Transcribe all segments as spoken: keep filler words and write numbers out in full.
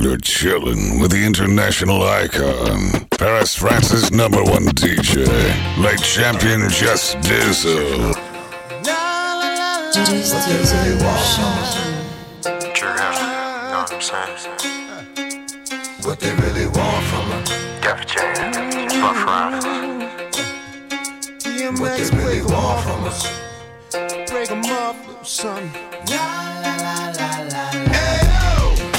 You're chillin' with the international icon, Paris, France's number one D J, late champion Just Dizzle. Just Dizzle. True house, you know what I'm saying? What they really want from us. Cafeteria, Rough Riders. What they really want from us. Break 'em up, son.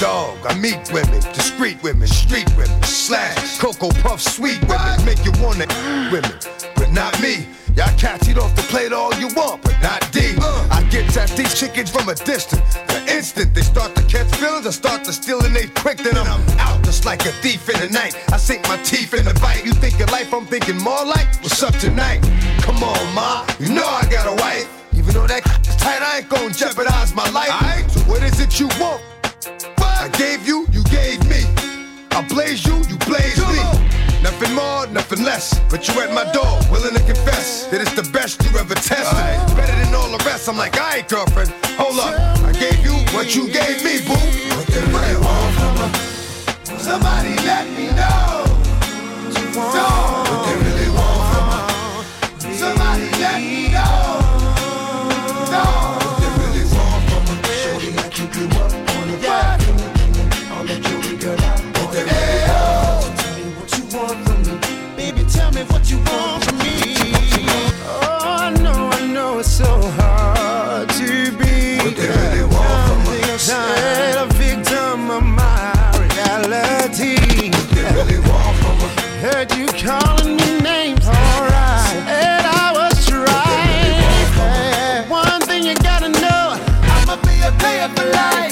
Dog, I meet women, discreet women, street women, slash, Cocoa Puff, sweet women, make you wanna women, but not me. Y'all catch it off the plate all you want, but not D. Uh, I get at these chickens from a distance. The instant they start to catch feelings, I start to steal and they quick, then I'm out just like a thief in the night. I sink my teeth in the bite. You thinking life, I'm thinking more like, what's up tonight? Come on, ma, you know I got a wife. Even though that is tight, I ain't gonna jeopardize my life. Alright, so what is it you want? I gave you, you gave me. I blaze you, you blaze me. Nothing more, nothing less. But you at my door, willing to confess that it's the best you ever tested. Right. Better than all the rest. I'm like, all right, girlfriend, hold up. I gave you what you gave me, boo. What they really want from us? Somebody let me know. No. What they really want from us? Somebody let me know. No. What they really want from us? Shorty, I keep you up on the vibe. What you want from me? Oh, I know, I know it's so hard to be. What they really want from us? I'm a victim of my reality. What they really want from us? Heard you calling me names, alright, and I was trying. One thing you gotta know, I'ma be a player for life.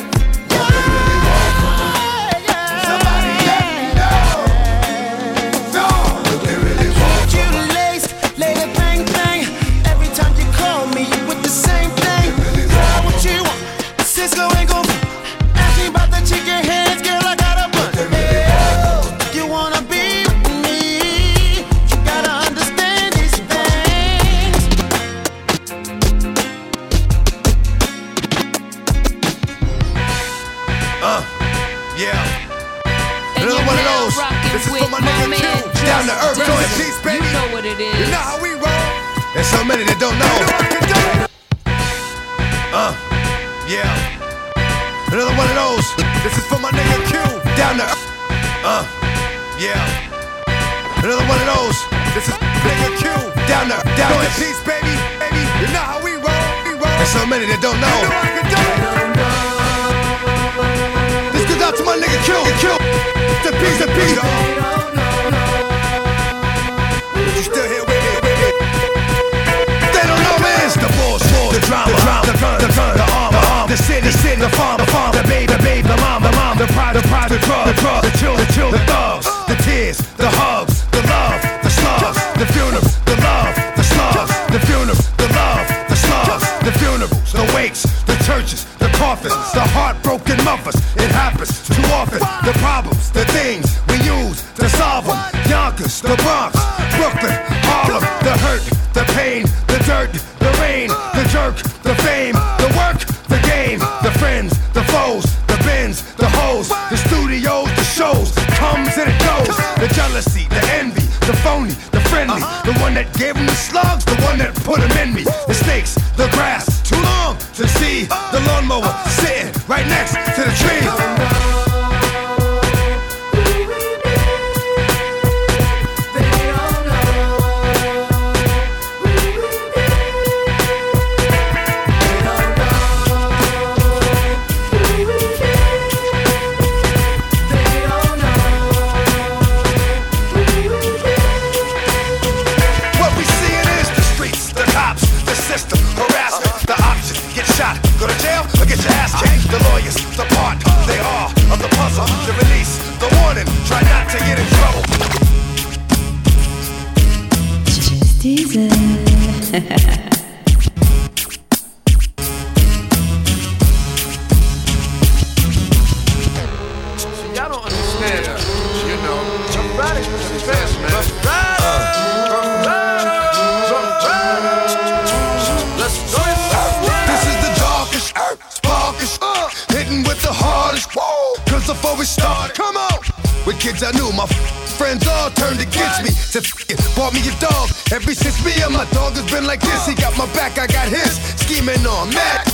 before it started. Come on! With kids I knew, my f- friends all turned against me. Said f- it, bought me a dog. Ever since me and my dog has been like this. He got my back, I got his. Scheming on mad.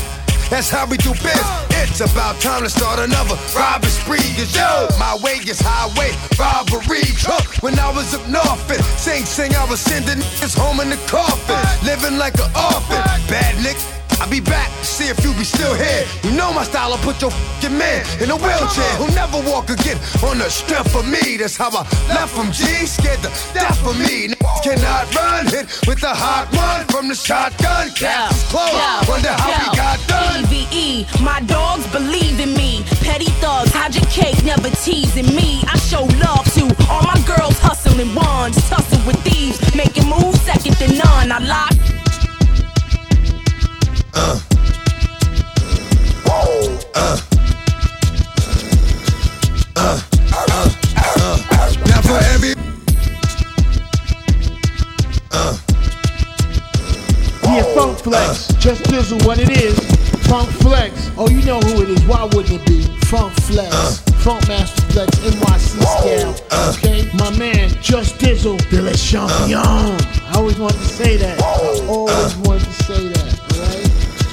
That's how we do biz. It's about time to start another robbery spree. Cause yo, my way is highway robbery. Huh. When I was up north in Sing Sing, I was sending niggas home in the coffin. Living like an orphan. Bad nick, I'll be back, see if you be still here. You know my style, I'll put your f***ing man in a wheelchair. Who'll never walk again on the strength of me. That's how I left from G, scared to death for me. Niggas cannot run, hit with a hot one from the shotgun. Caps is closed, wonder how we got done. E V E, my dogs believe in me. Petty thugs, hide your cake, never teasing me. I show love to all my girls hustling wands. Tussle with thieves, making moves second to none. I lock. Uh. Whoa. Uh. Uh. Uh. Uh. Now for every. Uh. Yeah, Funk Flex. Uh. Just Dizzle what it is. Funk Flex. Oh, you know who it is. Why wouldn't it be? Funk Flex. Uh. Funk Master Flex. N Y C scale. Uh. Okay? My man, Just Dizzle. De la champion. Uh. I always wanted to say that. I always uh. wanted to say that.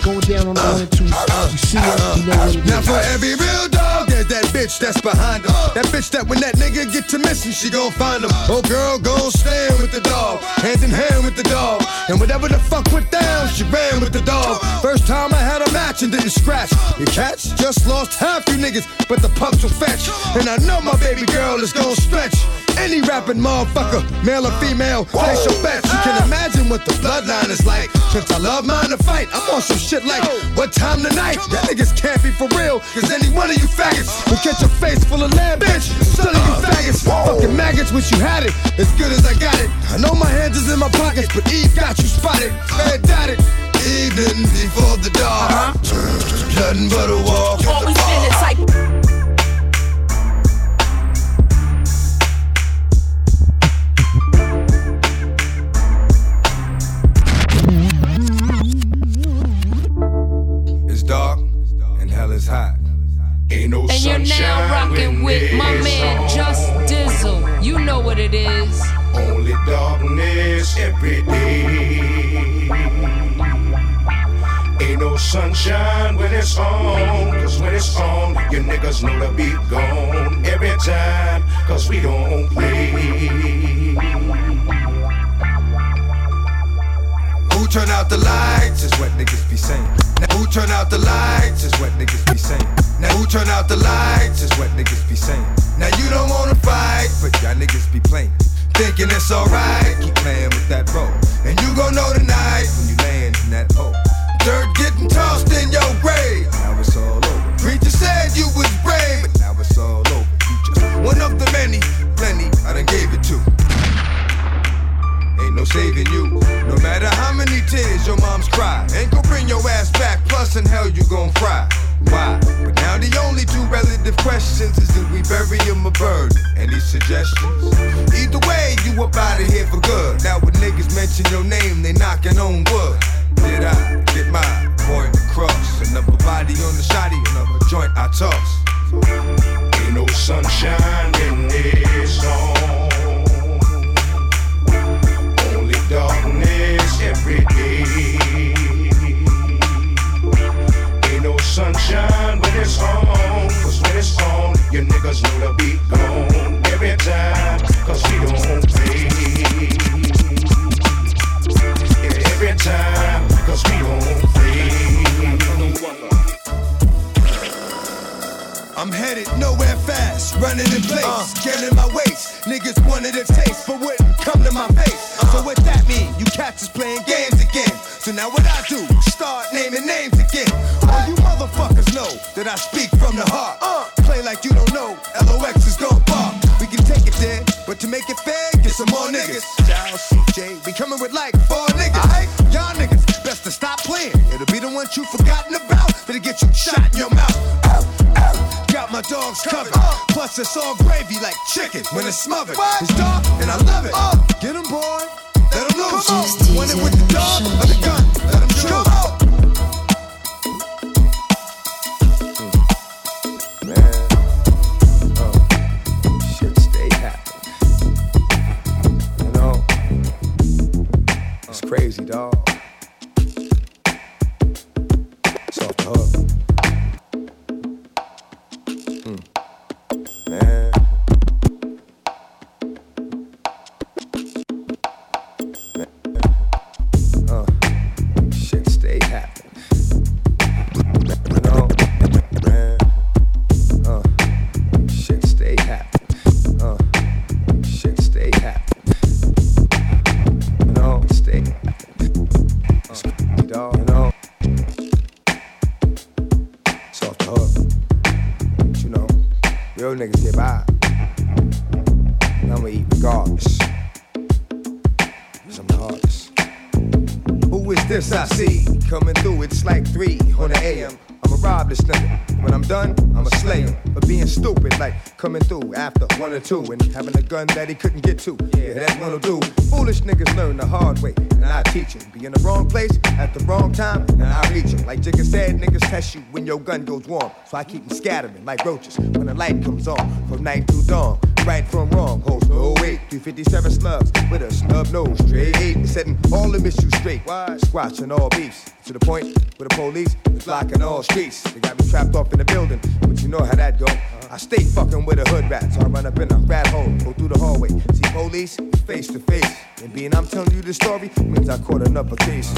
Going down on the uh, one and two. Uh, you see uh, it, you know what it now is. For every real dog, there's that bitch that's behind him. That bitch that when that nigga get to missing, she gon' find him. Oh girl, go stand with the dog, hand in hand with the dog. And whatever the fuck went down, she ran with the dog. First time I had a match and didn't scratch. Your cats just lost half you niggas, but the pups will fetch. And I know my baby girl is gon' stretch. Any rapping motherfucker, male or female, place your bets. You can imagine what the bloodline is like. Since I love mine to fight, I'm on some shit like, what time tonight? That niggas can't be for real, cause any one of you faggots will catch a face full of lamb, bitch. Son of you faggots, fucking maggots, wish you had it, as good as I got it. I know my hands is in my pockets, but Eve got you spotted. Fed dotted, even before the dark. Nothing but a walk. Always been the type. Dark and hell is hot. Ain't no and sunshine. And you're now rocking with my man Just Dizzle. You know what it is. Only darkness every day. Ain't no sunshine when it's on. Cause when it's on, you niggas know the beat gone. Every time, cause we don't play. Who turn out the lights is what niggas be saying. Now who turn out the lights is what niggas be saying. Now who turn out the lights is what niggas be saying. Now you don't wanna fight, but y'all niggas be playing. Thinking it's alright, keep playing with that rope. And you gon' know tonight when you land in that hole. Dirt getting tossed in your grave. Now it's all over. Preacher said you was brave, but now it's all over. You just one of the many, plenty I done gave it to. Ain't no saving you. No matter how many tears your mom's cry, ain't gon' bring your ass back. Plus in hell you gon' fry. Why? But now the only two relative questions is do we bury him or burn? Any suggestions? Either way, you up out of here for good. Now when niggas mention your name, they knocking on wood. Did I get my point across? Another body on the shoddy, another joint I toss. Ain't no sunshine in this song. Darkness every day. Ain't no sunshine when it's on. Cause when it's on, you niggas know the beat gone. Every time, cause we don't play. Yeah, every time, cause we don't play. I'm headed nowhere fast, running in place, uh, getting my waist. Niggas wanted a taste, but wouldn't come to my face. So what that mean? You cats is playing games again. So now what I do? Start naming names again. All you motherfuckers know that I speak from the heart. Uh, play like you don't know. L O X is gon' bark. We can take it there, but to make it fair, get some more niggas. Giles, C J, we coming with like four niggas. Right? Y'all niggas, best to stop playing. It'll be the one you forgotten about that'll get you shot in your mouth. Ow, ow. Got my dogs covered. Uh, Plus it's all gravy like chicken when it's smothered. What? It's dark and I love it. Uh, Get 'em, boy. Let 'em loose. Want it with the dog or the gun? Let 'em shoot. Man, crazy dog. It's off the hook. Hmm. Man. Man. Uh. Shit stay happening. No. Man. Uh. Shit stay happening. Uh. Shit stay happening. Real niggas get by, and I'ma eat regardless. I'm the hardest. Who is this I see coming through? It's like three on the A M. I'ma rob this nigga. When I'm done, I'ma slay him. But being stupid, like coming through after one or two, and having a gun that he couldn't get to. Yeah, that one'll do. Foolish niggas learn the hard way, and I teach him. Be in the wrong place at the wrong time, and I reach him. Like Jigga said, niggas test you when your gun goes warm. So I keep them scattering like roaches when the light comes on from night to dawn. Right from wrong, host oh eight, three fifty-seven slugs with a snub nose, straight eight, setting all the issues straight. Why? Squashing all beefs to the point where the police is blocking all streets. They got me trapped off in the building, but you know how that go. I stay fucking with a hood rat, so I run up in a rat hole, go through the hallway, see police face to face. And being I'm telling you this story means I caught another case.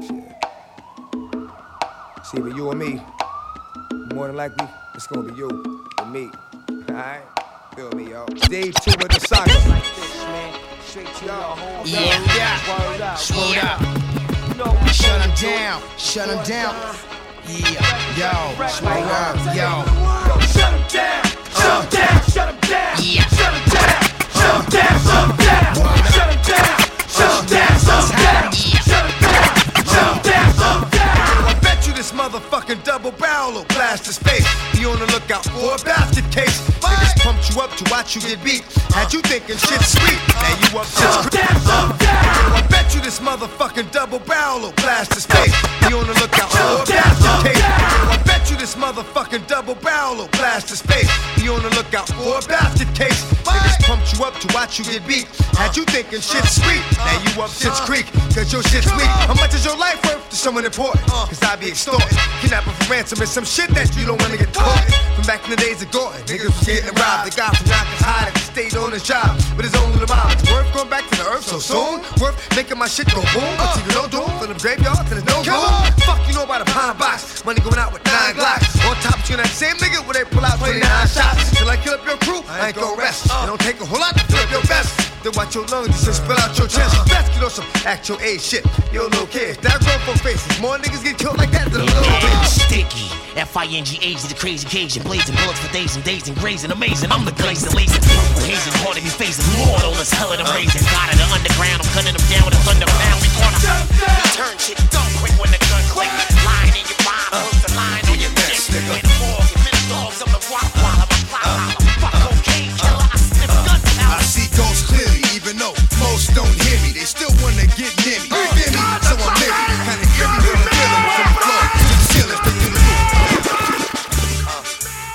Shit. See, but you and me, more than likely, it's gonna be you and me. Alright, feel me, yo. Day two of the saga. Like this, man. Straight to your home. Yeah, yeah. Slow down. Shut him down. Shut him down. Yeah, yo. Slow down, yo. Shut him down. Shut him down. Shut him down. Shut him down. Shut him down. Shut him down. Shut him down. Shut him down. Shut him down. Shut him down. Shut him down. Shut him down. I bet you this motherfucking double barrel will blast his face. Be on the lookout for a basket case. Niggas pumped you up to watch you get beat. Had you thinking shit sweet. Now you up to death. I bet you this motherfucking double barrel will blast his face. Be on the lookout for a basket case. I bet you this motherfucking double barrel will blast his face. Be on the lookout for a basket case. Niggas pumped you up to watch you get beat. Had you thinking shit sweet. Now you up shit's creek. Cause your shit's weak. How much is your life worth to someone important? Cause I be extorting. Kidnapping for ransom is some shit that you don't wanna get taught. From back in the days of Gordon, niggas was getting robbed. The guy from Yonkers hiding, he stayed on his job, but it's only the mob. It's worth going back to the earth so soon. Worth making my shit go boom. Until you don't do it, from the graveyard till there's no room. Fuck you know about a pine box. Money going out with nine glocks. On top of you and that same nigga where they pull out twenty-nine shots. Till I kill up your crew, I ain't gon' rest. It don't take a whole lot to fill up your vest. Then watch your lungs just spill out your chest. Best get on some actual A shit. Yo, little kids, that grown folk faces. More niggas get killed like that than a little bitch. Sticky, F I N G H is the crazy Cajun. Blazing bullets for days and days and grazing. Amazing, I'm the glazing, lazing. Hazing, hard to be phasing. Lord, all this hell that I'm raising. God in the underground, I'm cutting them down with a thunderbound. We gonna turn shit dumb quick when the gun click. Lying in your mind, hook the line on your dick. In the morgue, your middle dogs on the block. While I'm a fly holler, fuck cocaine killer. I sniff guns out. I see ghosts clearly, even though most don't hear me. They still wanna get near me. So I'm living, it's kinda eerie when I'm feeling from the floor. Uh, what's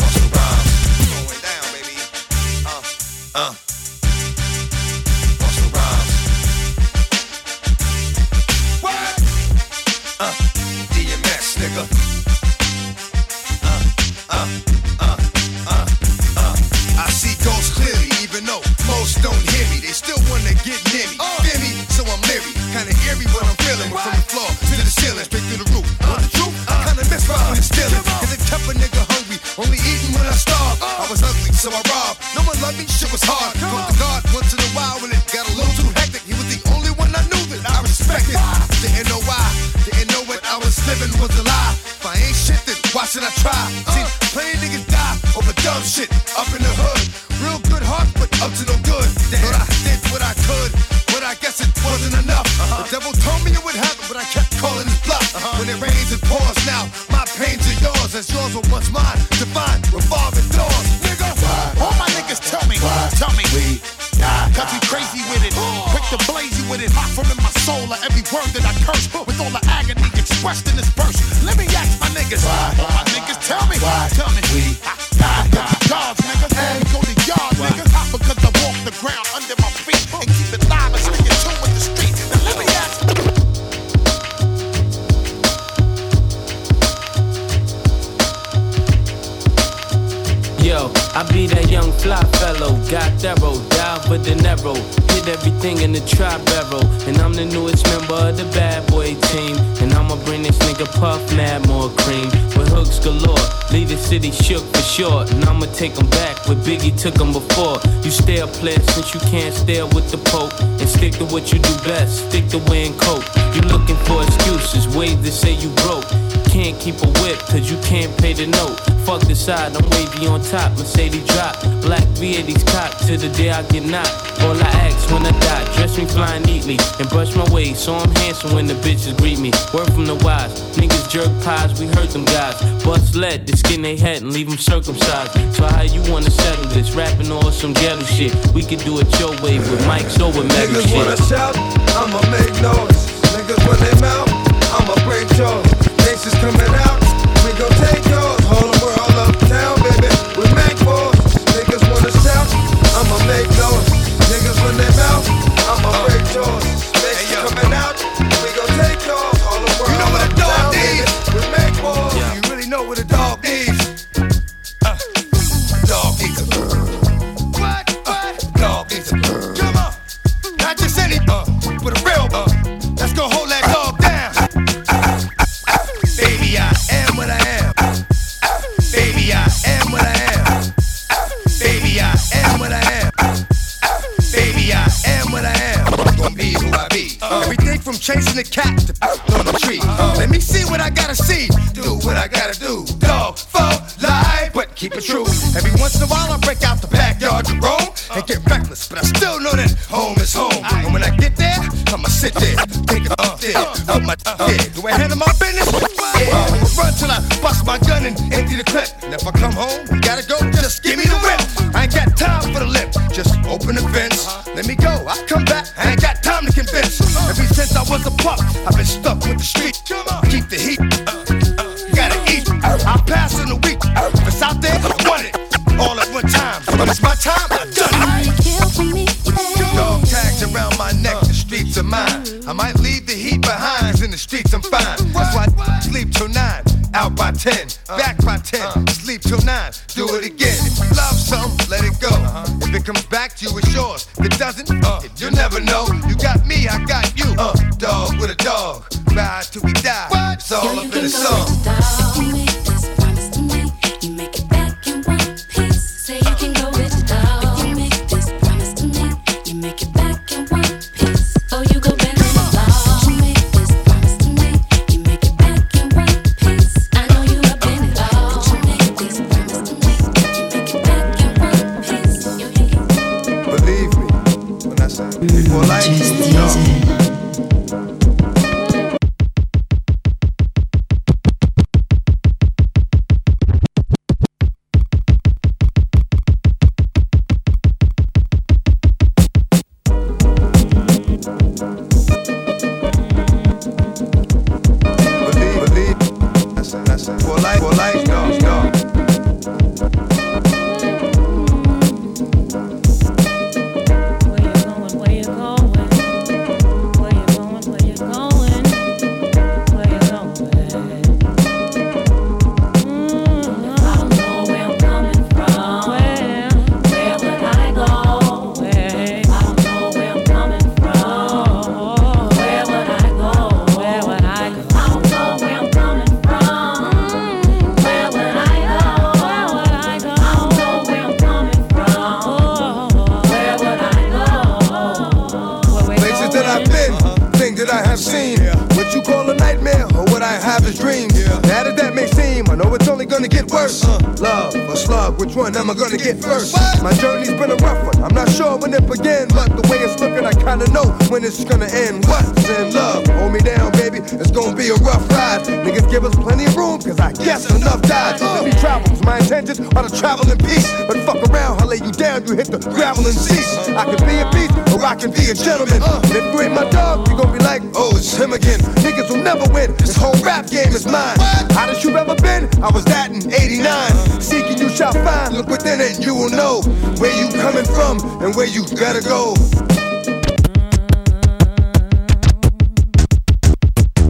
what's the rhymes? It's going down, baby. Uh, uh, what's the rhymes? What? Uh, D M X, nigga. Uh, uh, uh, uh, uh. I see ghosts clearly, even though most don't hear me. They still wanna get near me. Uh. So I'm leery, kinda eerie what I'm feeling. From the floor to the ceiling, straight through the roof. Want the truth? I kinda miss right when it's stealing. Cause it kept a nigga hungry, only eating when I starved. I was ugly, so I robbed. No one loved me, shit was hard. Called the guard once in a while when it got a little too hectic. He was the only one I knew that I respected. Didn't know why, didn't know what I was living was a lie. If I ain't shit, then why should I try? See, plenty niggas die over dumb shit up in the hood. Real good heart, but up to no good. Thought I did what I could. I guess it wasn't enough. Uh-huh. The devil told me it would happen, but I kept calling his bluff. Uh-huh. When it rains, it pours. Now my pains are yours, as yours were once mine. Divine, revolving doors, nigga. Why? All my niggas tell me, why? Tell me, we die. Cause we crazy with it, oh. Quick to blaze you with it. Hot from in my soul are every word that I curse, with all the agony expressed in this verse. Let me ask my niggas, why? All my niggas tell me, why? Tell me, we fly fellow, got thorough, dial for dinero, did everything in the tri-barrel, and I'm the newest member of the bad boy team, and I'ma bring this nigga Puff mad more cream, with hooks galore, leave the city shook for sure, and I'ma take him back where Biggie took him before, you stay a player since you can't stare with the Pope, and stick to what you do best, stick to win cope, you looking for excuses, ways to say you broke, can't keep a whip cause you can't pay the note, fuck the side, I'm wavy on top, Mercedes drop, black V eighties cop till the day I get knocked, all I ask when I die, dress me flying neatly, and brush my way so I'm handsome when the bitches greet me, word from the wise, niggas jerk pies, we hurt them guys, bust lead, they skin they head and leave them circumcised, so how you wanna settle this, rapping all some ghetto shit, we could do it your way with mics over metal shit. Niggas wanna shout, I'ma make noise, niggas when they mouth, I'ma break jaws. Is coming out, we gon' take yours. Hold on, we're all uptown, baby. We make balls. Niggas wanna shout, I'ma make noise. Niggas when they mouth, I'ma break yours. Niggas hey, coming out, we gon' take yours. Hold on, we're you all know what uptown, dog baby. Needs. We make balls. Yeah. You really know what a dog needs. Uh, dog needs a what? Uh, dog needs a come on, not just any uh, but a real uh. Let's go hold that dog down. From chasing the cat to on the tree. Uh, Let me see what I gotta see. Do what I gotta do. Dog for life, but keep it true. Every once in a while I break out the backyard to roam and get reckless, but I still know that home is home. And when I get there, I'ma sit there, take it up there, up my head. Do I handle my business? Yeah. I'ma run till I bust my gun and empty the clip. And if I come home, we gotta go. Just give me the whip. I ain't got time for the lip. Just open the fence. Let me go. I come back. I ain't got time to convince. Every since I was a pup, I've been stuck with the street. Keep the heat. Uh, uh, gotta eat. I pass in the week. If it's out there, I want it. All at one time. But it's my time. I done it. Dog tags around my neck. The streets are mine. I might leave the heat behind. In the streets, I'm fine. That's why I sleep till nine. Out by ten, uh, back by ten, uh, sleep till nine, do it again. If you love something, let it go. Uh-huh. If it comes back to you, it's yours. If it doesn't, uh, if you never know. You got me, I got you. Uh, dog with a dog, ride till we die. What? It's all yeah, up in the song. Gotta go.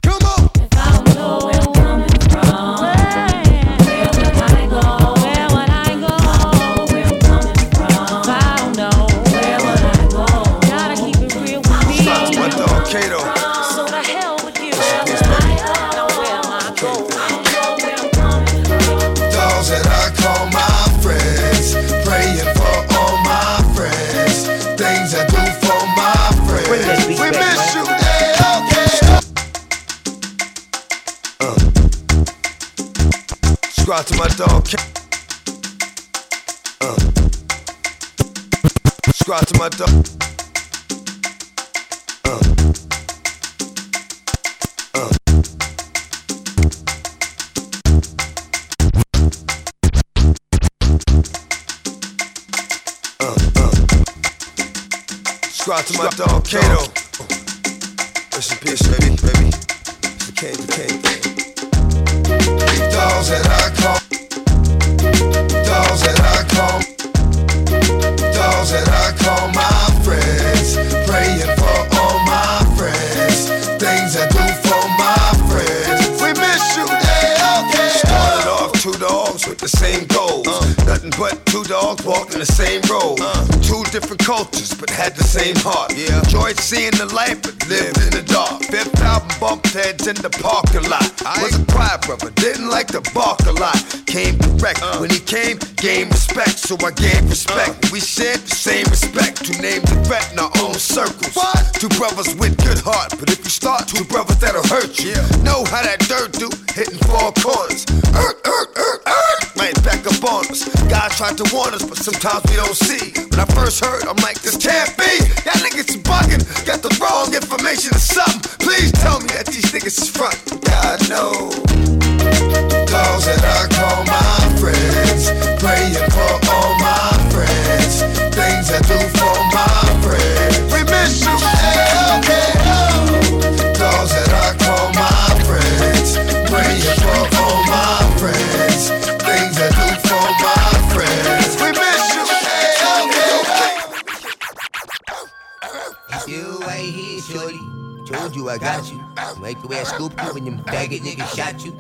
Come on. If I don't know where I'm coming from, where, where would I go? Where would I go? Where would I go? Kato. So the hell with you. I know where I'm going. Those that I call my friends, praying for all my friends, things I do for my friends. We miss you, A L K. Uh. Subscribe to my dog. Uh. Subscribe to my dog. To my dog Kato. Rest in peace, baby, baby. It's the K, the K, the K. Dolls that I call, dolls that I call, dolls that I call my friends. Praying for all my friends, things I do for my friends. We miss you, A L K. Started off two dogs with the same goals. Uh, Nothing but two dogs walking the same road. Uh, two different cultures, but had the same heart. Yeah. Enjoyed seeing the light, but lived in the dark. Fifth album bumped heads in the parking lot. I was a pride brother, didn't like to bark a lot. Came direct, uh, when he came, gained respect. So I gave respect, uh, we shared the same respect. Two names a threat in our own circles. What? Two brothers with good heart, but if you start, two brothers that'll hurt you. Yeah. Know how that dirt do, hitting four corners. Erk, erk, erk, erk, man, back up on us. God tried to warn us, but sometimes we don't see. When I first heard, I'm like, this can't be. Y'all niggas is bugging, got the wrong information or something. Please tell me that these niggas is frontin'. God knows. Those that I call my friends, praying for all my friends, things I do for my friends. We miss you, A L K. Those that I call my friends, praying for all my friends, things I do for my friends. We miss you, A L K. You ain't here, shorty. Told you I got you. Make your ass scoop you when them faggot niggas shot you.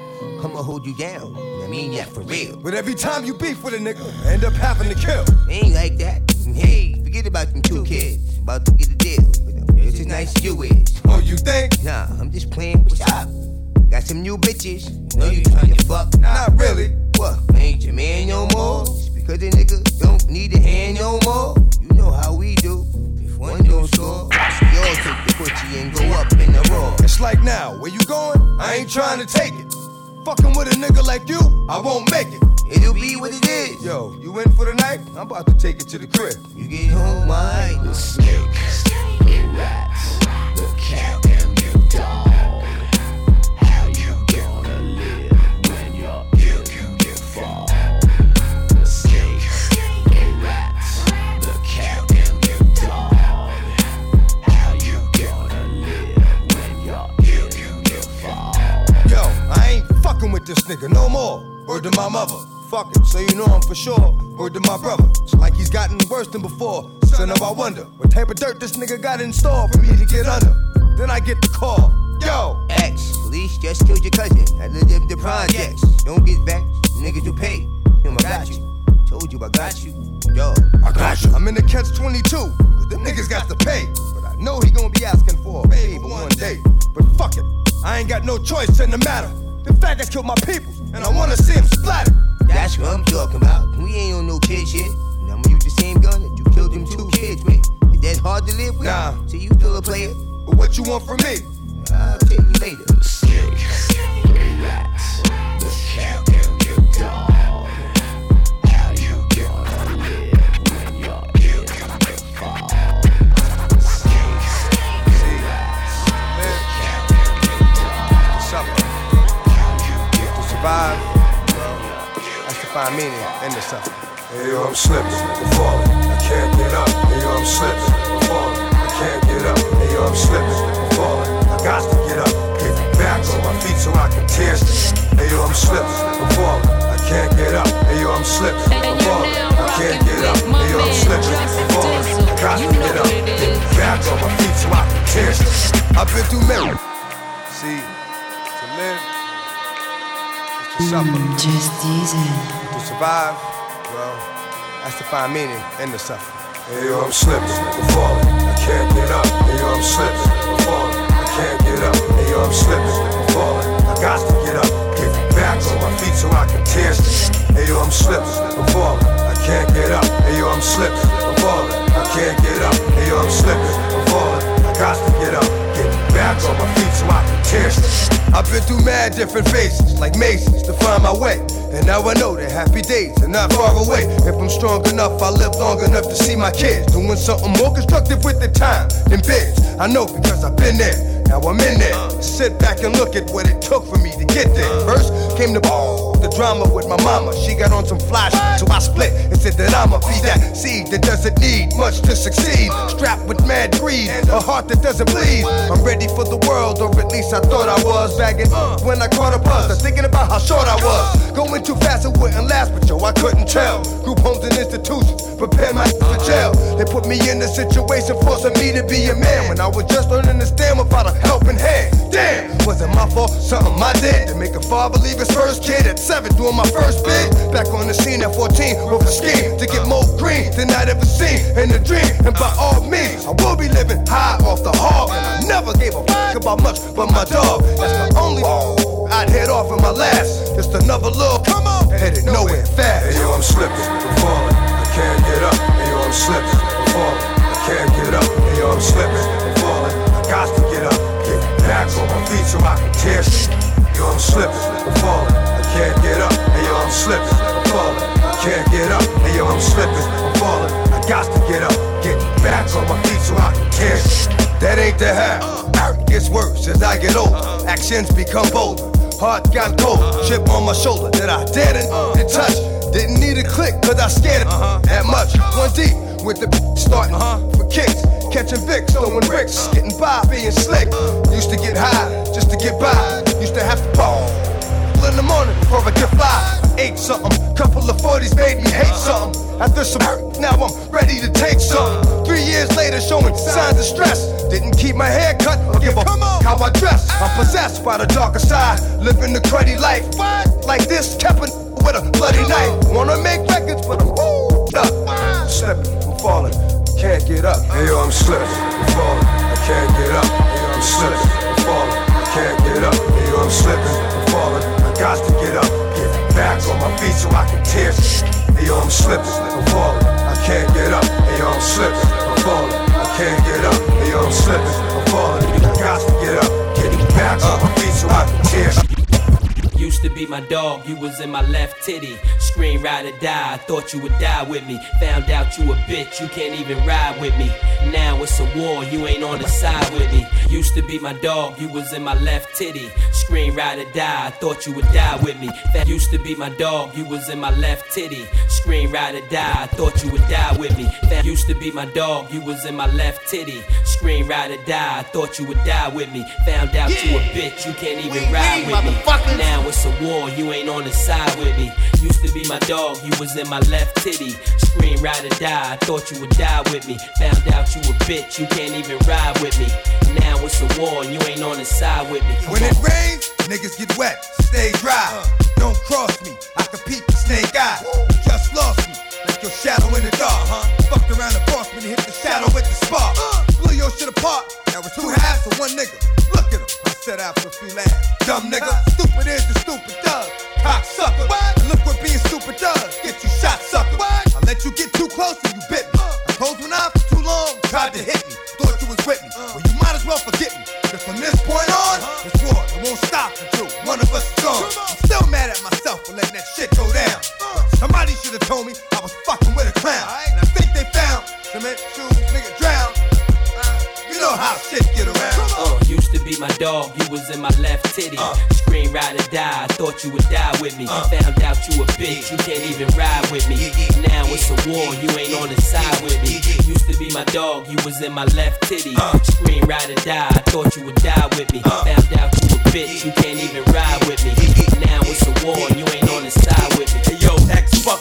I'ma hold you down. I mean that for real. But every time you beef with a nigga, end up having to kill. Ain't like that. Hey, forget about them two kids. About to get a deal with them. It's as nice as you is. Oh, you think? Nah, I'm just playing. What's up? Got some new bitches. Know you trying to fuck? Nah, not really. What? Ain't your man no more. Just because a nigga don't need a hand no more. You know how we do. One don't score, y'all take the butchie and go up in the roar. It's like now, where you going? I ain't trying to take it. Fucking with a nigga like you, I won't make it. It'll be what it is. Yo, you in for the night? I'm about to take it to the crib. You get home, my the snake, the rats, the cat, and the dog. How you gonna live when you're ill, you get fall? The snake, the rats, the cat. Fucking with this nigga no more. Word to my mother. Fuck it, so you know I'm for sure. Word to my brother. It's like he's gotten worse than before. Son of I wonder what type of dirt this nigga got in store for me to get under. Then I get the call. Yo! Ex, police just killed your cousin. I lived in the projects. Don't get back, niggas will pay. Him, I got you. Told you I got you. Yo, I got you. I'm in the catch twenty-two, cause them niggas got to pay. But I know he gonna be asking for a favor one day. But fuck it, I ain't got no choice in the matter. The faggots killed my people, and I wanna see them splattered. That's what I'm talking about. We ain't on no kid shit. And I'ma use the same gun that you killed them two kids with. Is that hard to live with? Nah. So you still a player? But what you want from me? I'll tell you later. The snake, the rats, the cat, and the dog. How you gonna live when you're ill, you get fall? The snake, the rats, the cat, and the dog. Survive. That's the fine meaning in the suffering. Hey, yo, I'm slipping, I'm falling, I can't get up. Hey, yo, I'm slipping, I'm falling, I can't get up. Hey, yo, I'm slipping, I'm falling, I got to get up. Get back on my feet so I can tear this. Hey, yo, I'm slipping, I'm falling, I can't get up. Hey, yo, I'm slipping, I'm falling, I can't get up. Hey, yo, I'm slipping, I'm falling, I got to get up. Get back on my feet so I can tear this. I've been through many. See, to live. Mm, just Dizzle. To survive, well, that's the fine meaning in the suffering. Hey, yo, I'm slipping, I'm falling, I can't get up. Hey, yo, I'm slipping, I'm falling, Tears. Ayo, I'm slipped, I'm falling, I can't get up. Ayo, I'm slipped, I'm falling, I can't get up. Ayo, I'm slipping, I'm falling, I got to get up. Get back on my feet so I can tear. I've been through mad different phases, like mazes, to find my way. And now I know that happy days are not far away. If I'm strong enough, I live long enough to see my kids doing something more constructive with their time than biz. I know because I've been there, now I'm in there. uh, Sit back and look at what it took for me to get there. uh, First came the ball, the drama with my mama. She got on some fly shit, so I split and said that I'ma be that seed that doesn't need much to succeed. Strapped with mad greed, a heart that doesn't bleed. I'm ready for the world, or at least I thought I was. Bagging uh, when I caught a buzz, I thinking about how short I was. Going too fast, it wouldn't last, but yo, I couldn't tell. Group homes and institutions prepare my for jail. They put me in a situation forcing me to be a man when I was just learning to stand without a helping hand. Damn, was it my fault? Something I did to make a father leave his first kid at seven doing my first bid. Back on the scene at fourteen with a scheme to get more green than I'd ever seen in a dream. And by all means, I will be living high off the hog. And I never gave a fuck about much but my dog. That's the only I'd head off in my last. Just another little come on, headed nowhere fast. Hey yo, I'm slipping, I'm falling, I can't get up. Hey yo, I'm slipping, I'm falling, I can't get up. Hey yo, I'm slipping, I'm falling, I got to get up. Get back on my feet so I can tear. Hey yo, I'm slipping, I'm falling, I can't get up. Hey yo, I'm slipping, I'm falling, I can't get up. Hey yo, I'm slipping, I'm falling, I got to get up. Get back on my feet so I can tear. That ain't the half. It gets worse as I get older. Actions become bolder. Heart got cold, chip on my shoulder that I didn't to touch. Didn't need a click, cause I scared it that much. One deep with the starting for kicks. Catching Vicks, throwing bricks, getting by, being slick. Used to get high just to get by. Used to have to ball in the morning before I could fly. Ate something, couple of forties made me hate something. After some now I'm ready to take something. Three years later showing signs of stress. Didn't keep my hair cut or give a f- how I dress. I'm possessed by the darker side, living the cruddy life. What? Like this, kept a n- with a bloody knife. Wanna make records, but I'm f***ed up. I'm slipping, I'm falling, can't get up. Hey yo, I'm slipping, I'm falling, I can't get up. Hey yo, I'm slipping, I'm falling, I can't get up. Hey yo, I'm slipping, I'm falling, I got to get up. Get back on my feet so I can tear. Hey yo, I'm slipping, I'm falling, I can't get up. Hey yo, I'm slipping, I'm falling, I can't get up. Hey yo, I'm slipping, I'm falling, I got to get up. Get back on my feet so I can tear. Used to be my dog, you was in my left titty. Scream ride or die, I thought you would die with me. Found out you a bitch, you can't even ride with me. Now it's a war, you ain't on the side with me. Used to be my dog, you was in my left titty. Scream ride or die, I thought you would die with me. That used to be my dog, you was in my left titty. Scream ride or die, I thought you would die with me. That used to be my dog, you was in my left titty. Scream ride or die, I thought you would die with me. Found out yeah. you a bitch, you can't even we ride with me. Now it's a war, you ain't on the side with me. Used to be my dog, you was in my left titty. Scream ride or die, I thought you would die with me. Found out you a bitch, you can't even ride with me. Now it's a war and you ain't on the side with me. When it rains, niggas get wet, stay dry. uh, Don't cross me, I compete with snake eye. Just lost me, like your shadow in the dark. huh? Fucked around the boss and hit the shadow with the spark. uh, Blew your shit apart, now it's two halves for one nigga. Look at him, I said after a few laughs. Dumb nigga, uh, stupid is the stupid thug. Cocksucker, and look what being stupid does. Get you shot, sucker. What? I let you get too close and you bit me. I closed one eye for too long, tried to hit me. Thought you was with me, uh, well you might as well forget me. Cause from this point on, uh-huh. it's war. It won't stop until one of us is gone. I'm still mad at myself for letting that shit go down. uh, Somebody should've told me I was fucking with a clown. Right. And I think they found cement shoes, nigga drown. uh, You know how shit get around. uh, Used to be my dog, you was in my left titty. uh, Scream ride or die, I thought you would die with me. uh, Found out you a bitch, you can't even ride with me. Now it's a war, you ain't on the side with me. Used to be my dog, you was in my left titty. uh, Scream ride or die, I thought you would die with me. uh, Found out you a bitch, you can't even ride with me. Now it's a war, you ain't on the side with me. Hey yo, X fuck.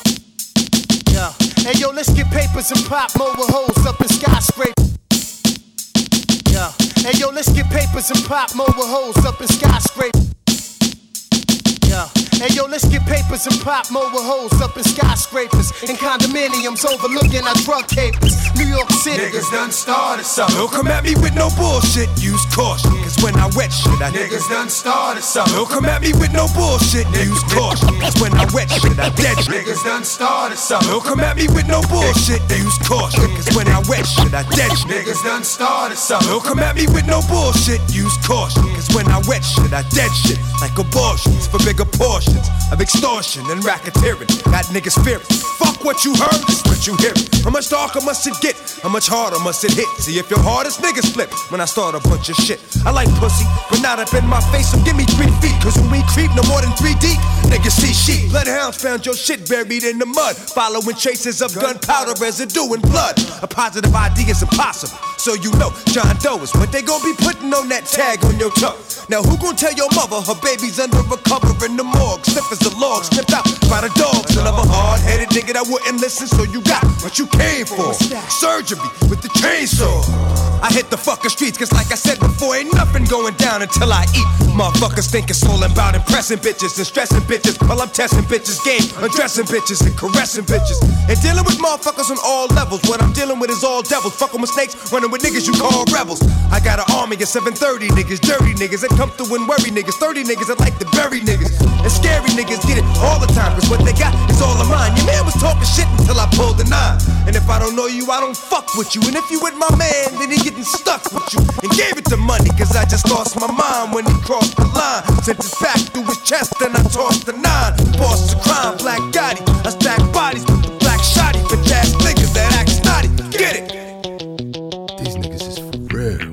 Yeah. Hey yo, let's get papers and pop mobile hoes up in skyscrapers. Yeah. Hey yo, let's get papers and pop mobile hoes up in skyscrapers. Yeah. Hey yo, let's get papers and pop mobile hoes up in skyscrapers and condominiums overlooking our drug capers. New York City. Niggas done started something. Don't come at me with no bullshit, use caution. Cause when I wet shit, I niggas done started something. Don't come at me with no bullshit, use caution. Cause when I wet shit, I dead shit. Niggas done started something. Don't come at me with no bullshit, use caution. Cause when I wet shit, I dead shit. Niggas done started something. Don't come at me with no bullshit, use caution. Cause when I wet shit, I dead shit. Like abortions for bigger portions of extortion and racketeering. Got niggas fearing. Fuck what you heard, just what you hearing. How much darker must it get? How much harder must it hit? See if your hardest niggas flip when I start a bunch of shit. I like pussy, but not up in my face, so give me three feet. Cause when we creep, no more than three deep. Niggas see sheep. Bloodhounds found your shit buried in the mud. Following traces of gunpowder residue and blood. A positive I D is impossible. So you know, John Doe is what they gon' be putting on that tag on your tongue. Now who gon' tell your mother her baby's under a cover in the morgue? Sniffers the log, snipped out by the dogs. And I'm a hard-headed nigga that wouldn't listen, so you got what you came for. Surgery with the chainsaw. I hit the fucking streets, cause like I said before, ain't nothing going down until I eat. Motherfuckers think it's all about impressing bitches and stressing bitches while I'm testing bitches' game, undressing bitches and caressing bitches. And dealing with motherfuckers on all levels. What I'm dealing with is all devils. Fucking with snakes, running with niggas you call rebels. I got an army of seven thirty niggas, dirty niggas that come through and worry niggas, thirty niggas that like to bury niggas. And scary niggas get it all the time, cause what they got is all of mine. Your man was talking shit until I pulled the nine. And if I don't know you, I don't fuck with you. And if you with my man, then he getting stuck with you. And gave it to money, cause I just lost my mind when he crossed the line. Sent his back through his chest and I tossed the nine. Boss to crime, black Gotti. I stack bodies with the black shotty. Bitch ass niggas that act snotty. Get it! These niggas is for real.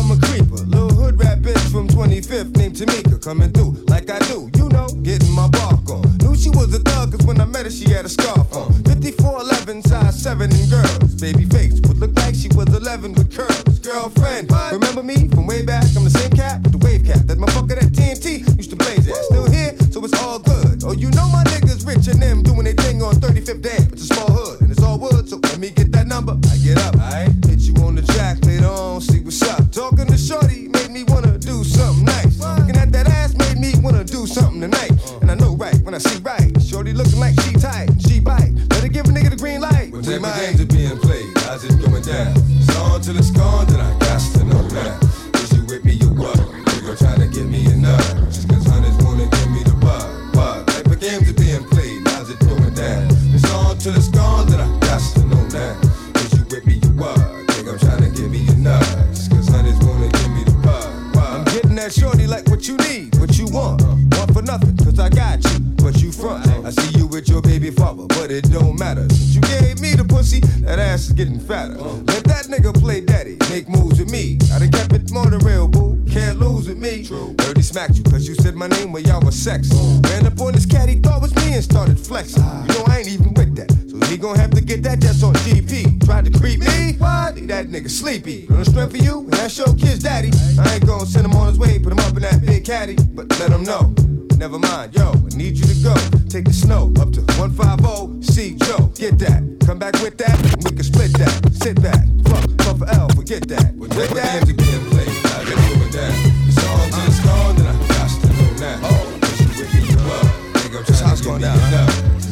from a creeper. Little hood rat bitch from twenty-fifth named Tamika. Coming through like I do, you know, getting my bark on. Knew she was a thug cause when I met her she had a scarf on. fifty-four eleven, size seven and girls. Baby face would look like she was eleven with curls. Girlfriend, remember me from way back? I'm the same cat with the wave cap. That motherfucker that T N T used to blaze at. Still here, so it's all good. Oh, you know my niggas rich and them doing their thing on thirty-fifth day. It's a small hood and it's all wood, so let me get that number. I get up, alright? Hit you on the track later on, see what's up. Talking to shorty made me wanna do something nice. Looking at that ass made me wanna do something tonight. And I know right when I see right. Shorty looking like she tight, she bite. Let her give a nigga the green light. When every games are being played, how's it going down? It's on till it's gone, then I got to know now. Is you with me or what? You gon' try to get me enough. Just cause hunters wanna give me the bug, bug. Type of games are being played, how's it going down? It's on till it's gone, then I got to know now. Is you with me or what? Think I'm trying to give me enough. Just cause hunters wanna give me the bug, bug. I'm getting that shorty like what you need, what you want. Want for nothing, cause I got you, but you front. I see you with your baby father, but it don't matter. Since you gave me the pussy, that ass is getting fatter. Let that nigga play daddy, make moves with me. I done kept it more than real, boo. Can't lose with me. True. Dirty smacked you, cause you said my name when y'all was sexy. Ran up on this cat, he thought was me and started flexing. You know I ain't even with that, so he gon' have to get that just on G P. Tried to creep me, why? Leave that nigga sleepy. Run a strength for you, and that's your kid's daddy. I ain't gon' send him on his way, put him up in that big caddy. But let him know. Never mind, yo, I need you to go. Take the snow up to one fifty, see Joe. Get that, come back with that, and we can split that. Sit back, fuck, fuck for L, forget that. With that, games are being played, I just doing that. It's all just gone, and I got to know now. Oh, cause you with me, you up. Think I'm just how's going down. Just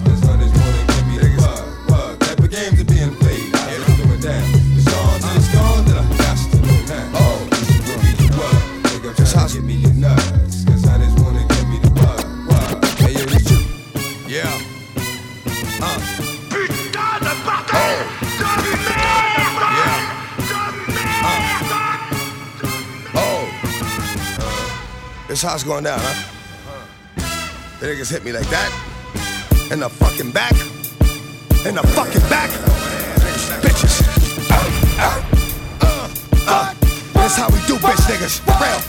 cause hunters wanna give me the bug, bug. Type of games are being played, I just doing that. It's all just gone, and I got to know now. Oh, cause you with me, you up. Think I'm just how's going down. This house going down, huh? The niggas hit me like that. In the fucking back. In the fucking back. Bitches. Uh, uh, uh. That's how we do, bitch niggas. Real.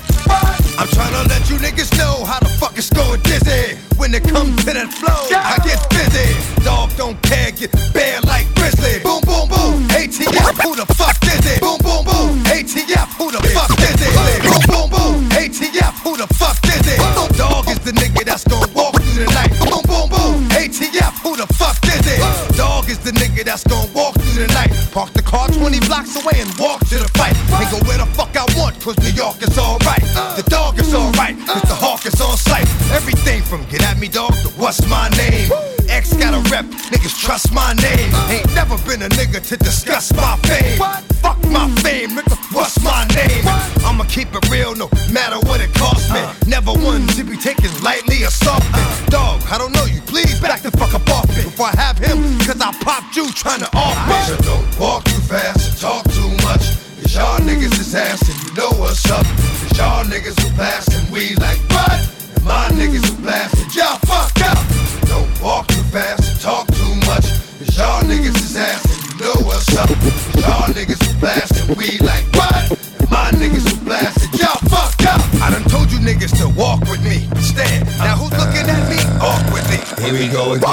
I'm trying to let you niggas know how the fuck it's going dizzy. When it comes to that flow, I get busy. Dog don't care, get bare like grizzly. Boom, boom, boom. A T F, who the fuck is it? Boom, boom, boom. A T F, who the fuck is it? Boom, boom, boom. A T F, who the fuck is it? Dog is the nigga that's gon' walk through the night. Boom, boom, boom. A T F, who the fuck is it? Dog is the nigga that's gon' walk through the night. Park the car twenty blocks away and walk to the fight. Nigga, where the fuck I want, cause New York is alright. The dog is alright, cause the hawk is on sight. Everything from get at me, dog, to what's my name. X got a rep, niggas trust my name. Ain't never been a nigga to discuss my fame. Fuck my fame, nigga, what's my name? I'ma keep it real, no matter what it costs me. Never one to be taken lightly or softly. Dog, I don't know you, please back the fuck up off me. Before I have him, cause I popped you trying to off me. Nigga, don't walk too fast or talk too much. Cause y'all niggas is ass and you know what's up. Cause y'all niggas will pass and we like what? And my niggas will blast and y'all fuck up. Don't walk too fast and talk too much. Cause y'all niggas is ass and you know what's up. Cause y'all niggas is blast and we like what? And my niggas is blast and y'all fucked up. I done told you niggas to walk with me. Stand. Now who's looking at me? Awkwardly. Here we go again.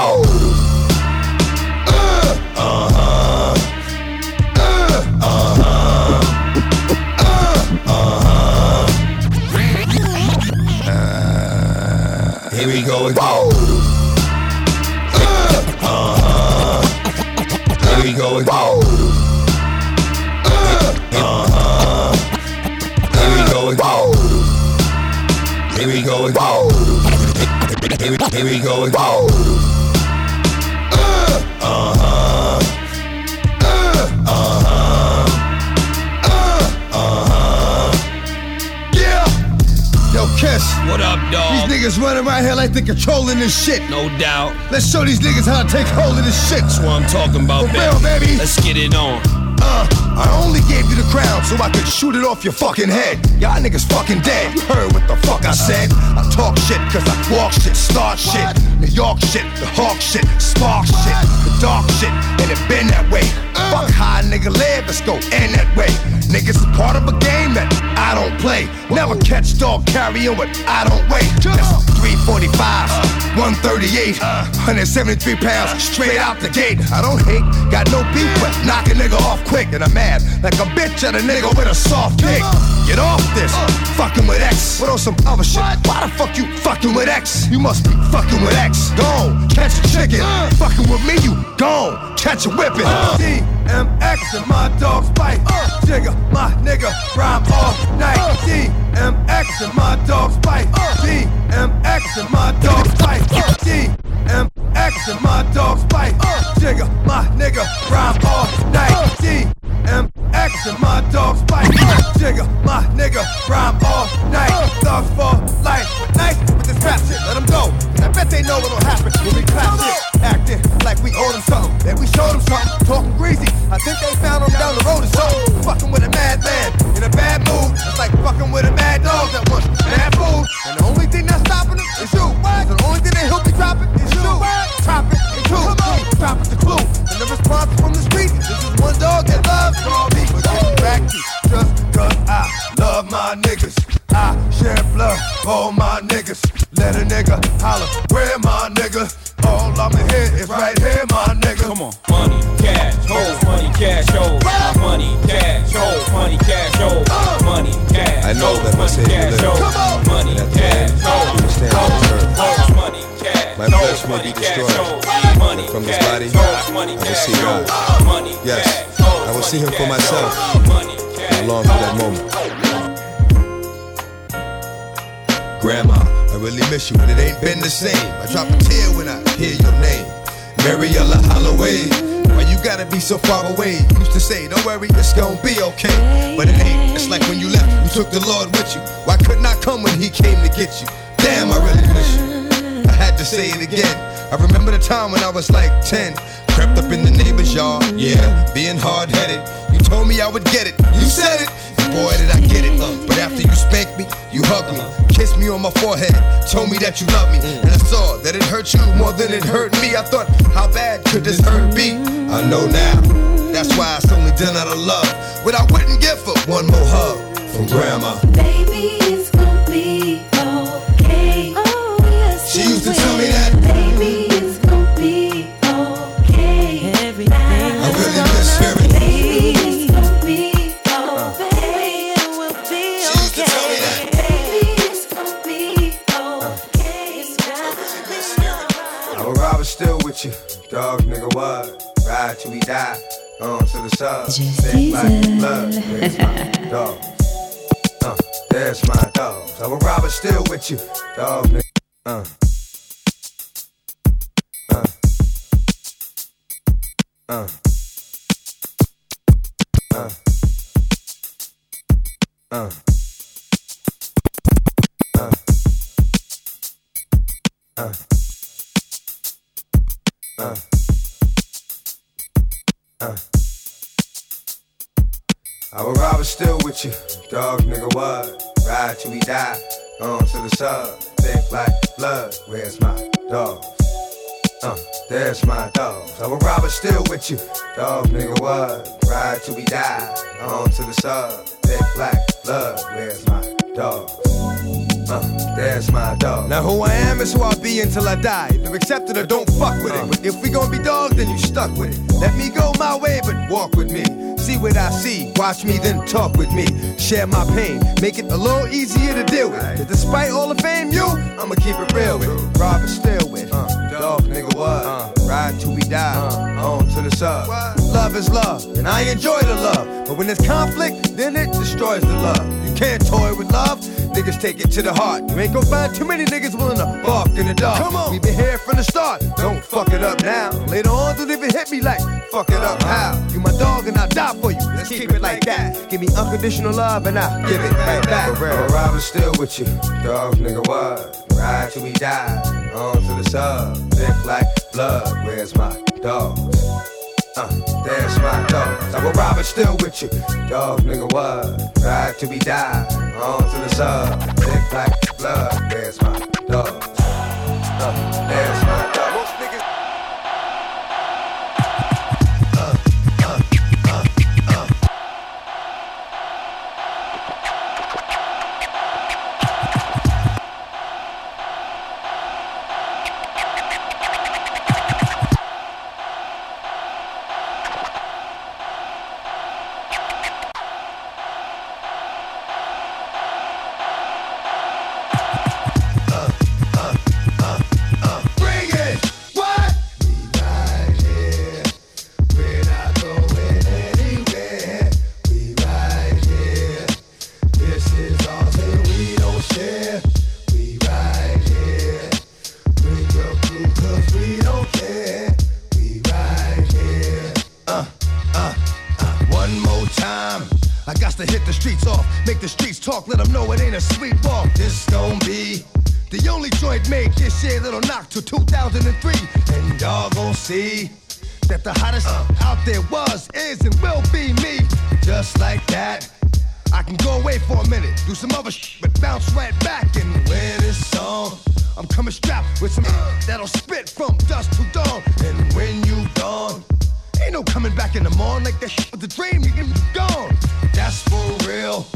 Uh-huh. Uh-huh. Uh-huh. Uh-huh. Here we go again. Here we go again. Uh-huh. Here we go again. Here we go again. Here we, here we go again. Uh-huh. Uh-huh. Uh-huh. Yeah. Yo, Kiss. What up, dog? These niggas running right here like they're controlling this shit. No doubt. Let's show these niggas how to take hold of this shit. That's what I'm talking about, baby. For real, baby. Let's get it on. Uh, I only gave you the crown so I could shoot it off your fucking head. Y'all niggas fucking dead. You heard what the fuck I said. I talk shit cause I walk shit, start shit. New York shit, the hawk shit, spark shit, the dark shit, and it been that way. Fuck how a nigga live, let's go in that way. Niggas is part of a game that I don't play. Never catch dog carrying what I don't weigh. That's three forty-five, one thirty-eight, one seventy-three pounds straight out the gate. I don't hate, got no beef, but knock a nigga off quick. And I'm mad like a bitch at a nigga with a soft dick. Get off this, fucking with X. What on some other shit? Why the fuck you fucking with X? You must be fucking with X. Gone, catch a chicken. Fucking with me, you gone, catch a whipping. D M X and my dogs bite. Jigga, my nigga, rhyme all night. D M X and my dogs bite. D M X and my dogs bite. D M X and my dogs bite. Jigga, my nigga, rhyme all night. D M X and my dogs bite. Jigga, my nigga, rhyme all night. Dogs for life. Nice with this rap shit, let them go. I bet they know what'll happen when we clap shit. Acting like we owe them something. Then we showed them something. Talking greasy. I think they found them down the road or something. Fucking with a mad man in a bad mood. It's like fucking with a mad dog that wants mad food. And the only thing that's stopping them is you. What? The only thing that he'll be dropping is you. What? Drop it and you. Come on. Drop it the clue. And the response from the street is just one dog that loves raw meat. But get back to just cause I love my niggas. I share blood for my niggas. Let a nigga holler, where my nigga? All I'ma hear is right here, my nigga. Come on. Money, cash, hoes, money, cash, hoes. Money, cash, hoes, money, cash, hoes. Money, cash, I know that my city lives. Come on. Money, cash, hoes, money, cash, my flesh may be destroyed. From this body, I will see God. Yes, I will see him for myself. I long for that moment. Grandma, I really miss you, and it ain't been the same. I drop a tear when I hear your name, Mariella Holloway. Why you gotta be so far away? You used to say, don't worry, it's gonna be okay. But it ain't, it's like when you left, you took the Lord with you. Why couldn't I come when he came to get you? Damn, I really miss you. I had to say it again. I remember the time when I was like ten. Crept up in the neighbor's yard, yeah, being hard-headed. You told me I would get it, you said it. Boy, did I get it, uh, but after you spanked me, you hugged me, kissed me on my forehead, told me that you loved me, and I saw that it hurt you more than it hurt me. I thought, how bad could this hurt be? I know now, that's why it's only done out of love, what I wouldn't give for one more hug from Grandma. Baby, it's gonna be okay. Oh, yes, she used to tell me that. Baby, it's gonna be okay. Everything I really miss her. Still with you, dog nigga, what? Ride till we die, on to the sub. Same like blood, there's my dogs. Uh, there's my dogs. I will rob it still with you, dog nigga. Uh. Uh. Uh. Uh. Uh. Uh. Uh. Uh, uh. I would rather still with you, dog nigga, what? Ride till we die, on to the sub. Thick like blood, where's my dogs? Uh, there's my dogs. I would rather still with you, dog nigga, what? Ride till we die, on to the sub. Thick like blood, where's my dogs? Uh, there's my dog. Now who I am is who I'll be until I die. Either accept it or don't fuck with uh, it. If we gon' be dogs, then you stuck with it. Let me go my way, but walk with me. See what I see, watch me, then talk with me. Share my pain, make it a little easier to deal with. Cause despite all the fame, you, I'ma keep it real with. Rob is still with uh, dog nigga what? Uh, ride till we die, uh, on to the sub. Love is love, and I enjoy the love. But when there's conflict, then it destroys the love. You can't toy with love. Niggas take it to the heart. You ain't gon' find too many niggas willing to bark in the dark. Come on, we been here from the start. Don't fuck it up now. Later on, don't even hit me like fuck it up how. You my dog and I'll die for you. Let's keep it like that. Give me unconditional love and I'll give it right back. Forever I was still with you, dog nigga what? Ride till we die, on to the sub. Thick like blood, where's my dogs? Uh, there's my dogs. I will rob it still with you, dog nigga what? Ride till we die, on to the sub. Thick like blood, there's my dogs. Uh, there's my dogs. Uh, uh, uh, uh. Make the streets talk, let them know it ain't a sweet walk. This don't be the only joint made this year that'll knock till two thousand three. And y'all gon' see that the hottest uh. out there was, is, and will be me. Just like that, I can go away for a minute, do some other sh**, but bounce right back and wear this song. I'm coming strapped with some uh. that'll spit from dusk to dawn. And when you gone, ain't no coming back in the morning. Like that sh** with the dream, you can be gone. That's for real.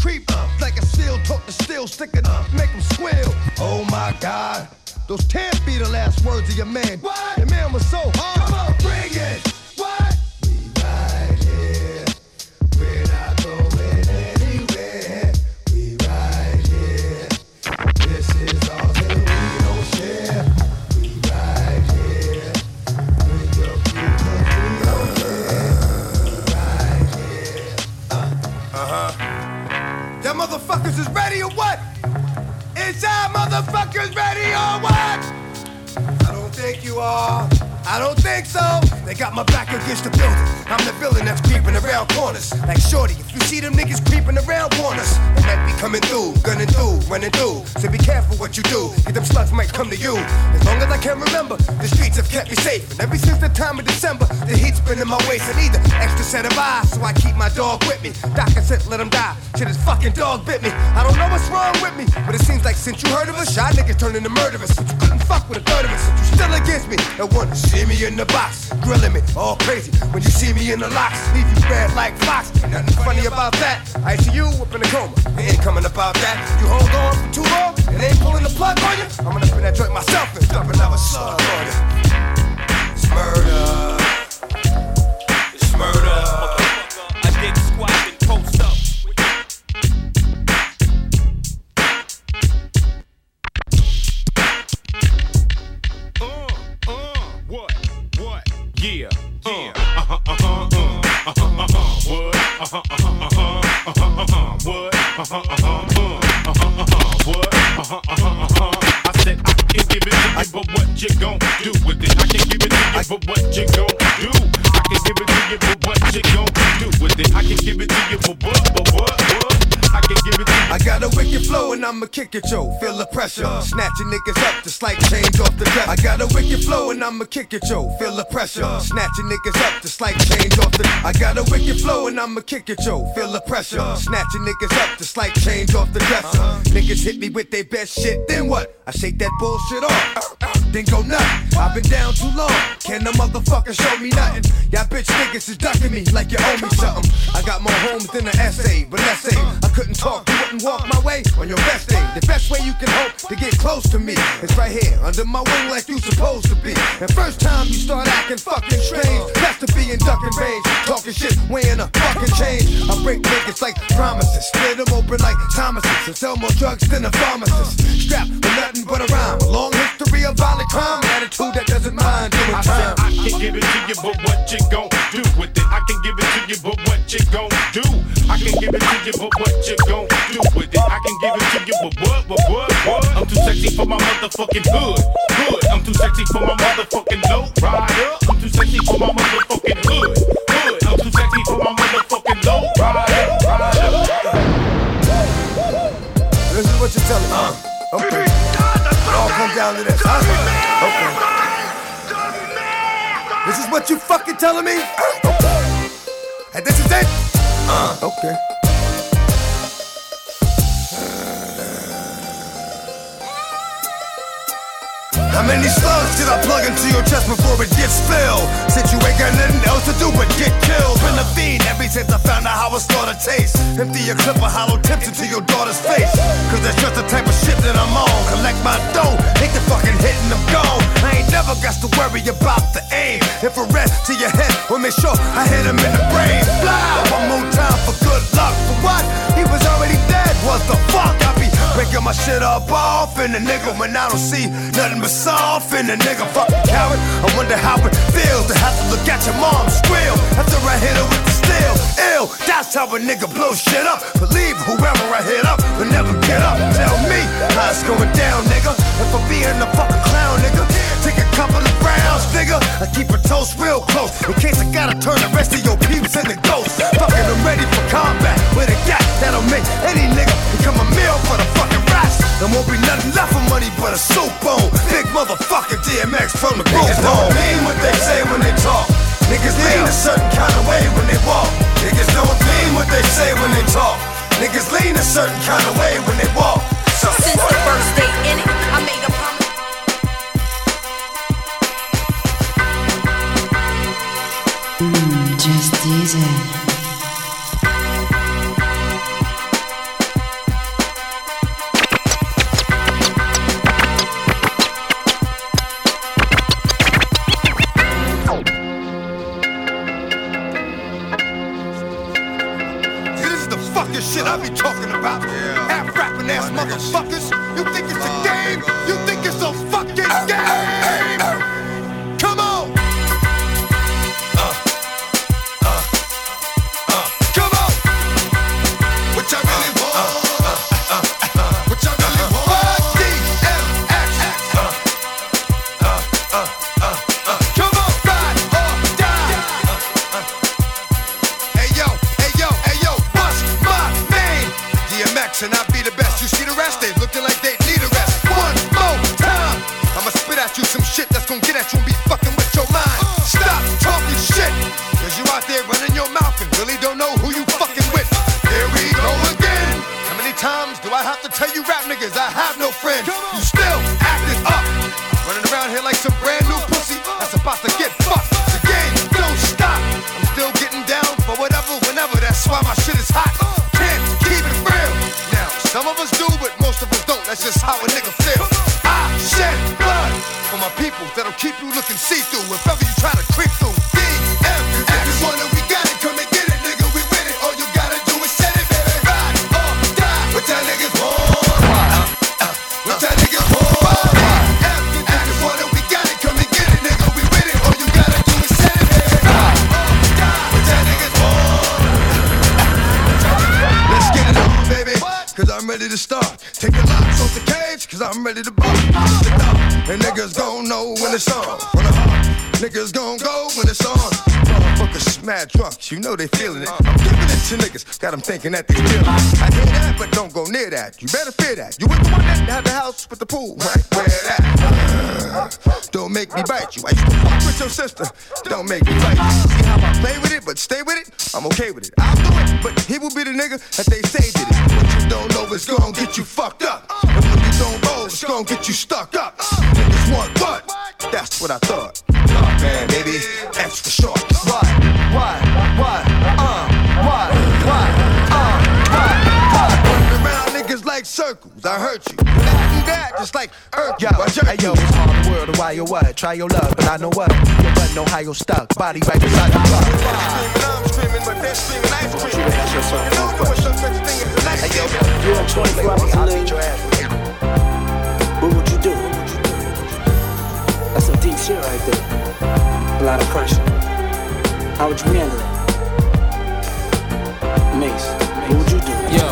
Creep up like a seal, talk to steel, stick it up, make him squeal. Oh my God, those can't be the last words of your man. What? Your man was so hard. Come on, bring it. What? We right here. We're not going anywhere. We right here. This is all that we don't share. We right here. With your people, we don't care. We right here. Uh huh. Y'all motherfuckers is ready or what? Is y'all motherfuckers ready or what? I don't think you are. I don't think so. They got my back against the building. I'm the villain that's creeping around corners. Like Shorty, if you see them niggas creeping around, warn us. And that be coming through, gunning through, running through. So be careful what you do, cause them slugs might come to you. As long as I can remember, the streets have kept me safe. And ever since the time of December, the heat's been in my waist. I need an extra set of eyes, so I keep my dog with me. Doc and sit, let him die. Shit, his fucking dog bit me. I don't know what's wrong with me, but it seems like since you heard of us, shy niggas turn into murderers. Since you couldn't fuck with a third of us, since you still against me. And one see me in the box, grilling me, all crazy. When you see me in the locks, leave you red like Fox. Nothing funny about that. I see you up in a coma, it ain't coming about that. You hold on for too long, it ain't pulling the plug on you. I'm gonna spin that joint myself and dump another slug on you. It's murder. It's murder. I dig squat and post up. Yeah, yeah, uh-huh, uh-huh, uh-huh, uh-huh, uh-huh, what, uh-huh, uh-huh, uh-huh, uh-huh, what, uh-huh, uh-huh, uh-huh, uh-huh, what, uh-huh, uh-huh, uh-huh. I said I can give it to you, but what you gon' do with it? I can give it to you, but what you gon' do? I can give it to you, but what you gon' do with it? I can give it to you, but what, but what, what? I can give it to you. I got a wicked flow and I'ma kick it, yo. Feel the pressure. Snatching niggas up just like chains off the deck. I got a wicked flow and I'ma kick it, yo. Feel the pressure. Snatching niggas up just like chains off the deck. I got a wicked flow and I'ma kick it, yo. Feel the pressure. Snatching niggas up just like chains off the dresser. Niggas hit me with their best shit, then what? I shake that bullshit off. Then go nuts. I've been down too long. Can a motherfucker show me nothing? Y'all bitch niggas is ducking me like you owe me something. I got more homes than an essay, but let's say I could. Couldn't talk, you wouldn't walk my way on your best day. The best way you can hope to get close to me is right here under my wing, like you supposed to be. And first time you start acting fucking strange, best to be in ducking range, talking shit, weighing a fucking change. I break niggas like promises, split them open like Thomases, and sell more drugs than a pharmacist. Strapped with nothing but a rhyme, a long history of violent crime, an attitude that doesn't mind doing time. I can give it to you, but what you gon' do with it? I can give it to you, but what you gon' do? I can give it to you, but what you gon' do with it? I can give it to you, but what, but what, what? I'm too sexy for my motherfucking hood, hood. I'm too sexy for my motherfucking low rider. I'm too sexy for my motherfucking hood, hood. I'm too sexy for my motherfucking low rider, rider. This is what you're telling me. Uh, okay. It all comes down to this. Huh? Okay. This is what you fucking telling me? Okay. And this is it? Uh, okay. How many slugs did I plug into your chest before it gets filled? Since you ain't got nothing else to do but get killed. Been a fiend ever since I found out how a slaughter tastes. Empty your clip of hollow tips into your daughter's face. Cause that's just the type of shit that I'm on. Collect my dough, take the fucking hit and I'm gone. I ain't never got to worry about the aim. Infrared to your head, or make sure I hit him in the brain. Fly one more time for good luck. For what? He was already dead. What the fuck? I be breaking my shit up off in the nigga when I don't see nothing but soft in the nigga, fucking coward. I wonder how it feels to have to look at your mom squeal after I hit her with the steel. Ill, that's how a nigga blows shit up. Believe whoever I hit up will never get up. Tell me how it's going down, nigga. If I'm being a fucking clown, nigga, take a couple of rounds, nigga. I keep a toast real close in case I gotta turn the rest of your peeps into ghosts. Fucking, I'm ready for combat with a gat that'll make shit. Any nigga become a meal for the fucking rats. There won't be nothing left for money but a soup bone. Big motherfucker D M X from the group home. Niggas don't mean what they say when they talk. Niggas lean a certain kind of way when they walk. Niggas don't mean what they say when they talk. Niggas lean a certain kind of way when they walk. So since the first day in it, I made a promise. Just Dizzle. You know they feeling it. I'm giving it to niggas, got them thinking that they feeling it. I hear that, but don't go near that. You better fear that. You with the one that had the house with the pool, right? Where that? Uh, don't make me bite you. I used to fuck with your sister. Don't make me bite you. See how I play with it, but stay with it. I'm okay with it. I'll do it, but he will be the nigga that they say did it. What you don't know is gonna get you fucked up. And what you don't know is gonna get you stuck up. Niggas want what? That's what I thought. Nah, man, baby, extra short. Why? Why? Why? Uh, why? Why? Uh, why? Why? Running around niggas like circles, I hurt you. That and that, just like irk you. Hey yo, it's hard world, why you what? Try your love, but I know what. Your butt know how you stuck, body right beside the block. I'm screaming, I'm screaming, but they're screaming ice cream. You know there was some such thing as an ice cream. Hey yo, you're on twenty-four hours, I'll beat your ass. What would you do? That's some deep shit right there. A lot of pressure. How would you handle it? Mace, what would you do? Yo,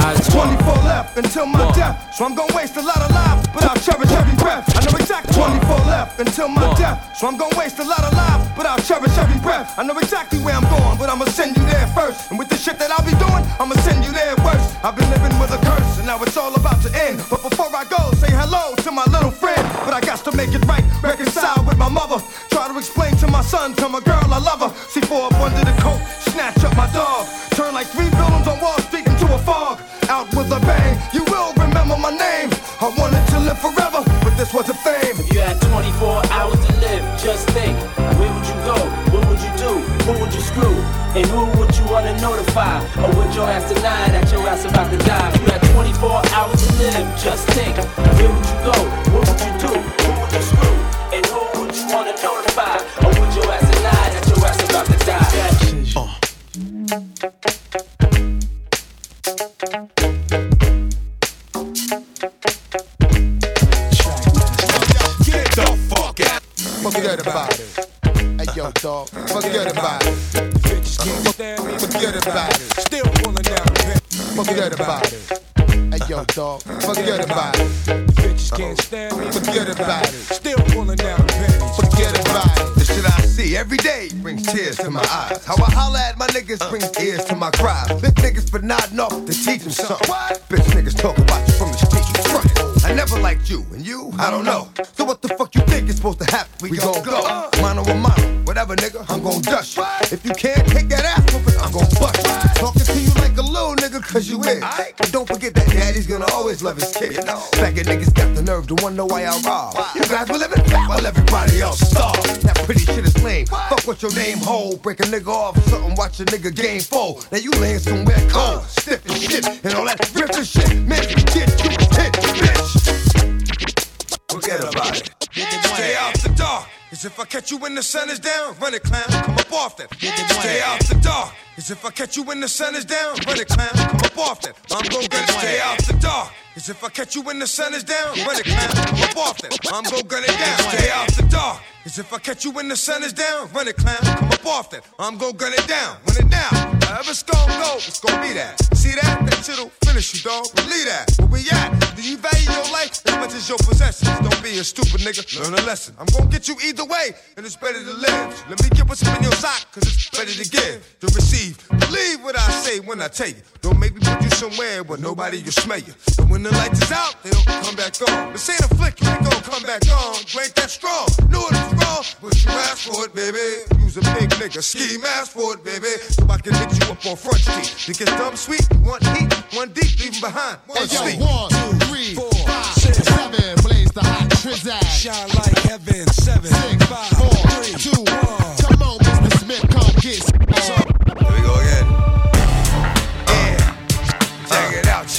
I twenty-four left until my One. death. So I'm gonna waste a lot of lives, but I'll cherish every breath. I know exactly twenty-four left until my One. death. So I'm gonna waste a lot of lives, but I'll cherish every breath. I know exactly where I'm going, but I'ma send you there first. And with the shit that I'll be doing, I'ma send you there worse. I've been living with a curse, and now it's all about to end. But before I go, say hello to my little friend. But I got to make it right, reconcile with my mother. Try to explain to my son, to my girl, I love her. See four up under the coat, snatch up my dog. Turn like three villains on Wall Street into a fog. Out with a bang, you will remember my name. I wanted to live forever, but this wasn't fame. If you had twenty-four hours to live, just think. Where would you go? What would you do? Who would you screw? And who would you want to notify? Or would your ass deny that your ass about to die? If you had twenty-four hours to live, just think. Where would you go? What would you do? Who would you screw? And who would you want to notify? Or would your ass deny that your ass about to die? Uh. Get the fuck out. Forget about it. Hey yo, dog. Forget about it. Bitches can't stand me. Forget about it. Still pulling down the vent. Forget about it. Hey yo, dog. Forget about it. Bitches can't stand me. Forget about it. Still pulling down the vent. Forget about it. The shit I. see every day brings tears to my eyes. How I holla at my niggas uh. brings ears to my cries. Bitch niggas for nodding off to teach them something. What? Bitch niggas talk about you from the street you front. I never liked you, and you, I don't know. So what the fuck you think is supposed to happen? We, we gon' go, uh. mano a mano, whatever nigga, I'm gon' dust you. What? If you can't take that ass whooping, I'm gon' bust you. What? Talking to you like a little nigga, cause you is. Right. But don't forget that daddy's gonna always love his kid. You know? Faggot niggas got the nerve to wonder why I rob. Why? You guys were living fat while everybody else starved. That pretty shit is lame. What? Fuck what your name hold. Break a nigga off something, watch a nigga game fold. Now you laying somewhere cold, stiff and shit, and all that rippin' shit. Man, you get you hit, bitch. Forget about it. Stay out the dark. As if I catch you when the sun is down, run it, clown, come up off that. Stay out the dark. As if I catch you when the sun is down, run it, clown, come up off that. I'm gon' gun it. Stay out the dark. As if I catch you when the sun is down, run it, clown, come up off that. I'm gon' gun it down. Stay out the dark. As if I catch you when the sun is down, run it, clown, come up off that. I'm gon' gun it down. Run it down. However it's gon' go, it's gon' be that. See that? That shit'll finish you, dog. Believe that. Where we at? Do you value your life as much as your possessions? Don't be a stupid nigga. Learn a lesson. I'm gon' get you either way, and it's better to live. Let me get what's up in your sock, cause it's better to give, to receive. Believe what I say when I tell you. Don't make me put you somewhere where nobody will smell you. And when the lights is out, they don't come back on. This ain't a flick, you ain't gon' come back on. You ain't that strong. Knew it was wrong, but you asked for it, baby. You's a big nigga, ski mask for it, baby. So I can hit you up on Front Street. You get dumb sweet, one heat, one deep, leaving behind. One, hey, yo, one, two, three, four, five, six, seven. Blaze the hot trizad. Shine like heaven. Seven, six, five, four, three, two, one. Come on, Mister Smith, come get some. Here we go again. Yeah. Check it out,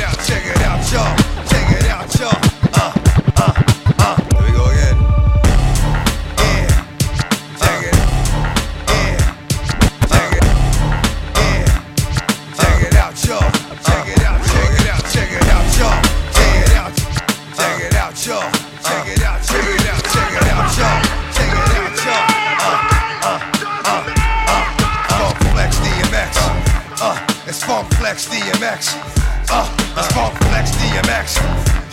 out, check it out, y'all. Check it out, y'all. Uh, uh, uh. Here we go again. Yeah. Check it. Yeah. Check it. Yeah. Check it out, y'all. Check it out, check it out, check it out, y'all. Check it out. Check it out, y'all. Check it out, check it out, check it out, y'all. Check it out, y'all. Uh, uh. Uh, it's Funk Flex D M X. Uh, it's Funk Flex D M X.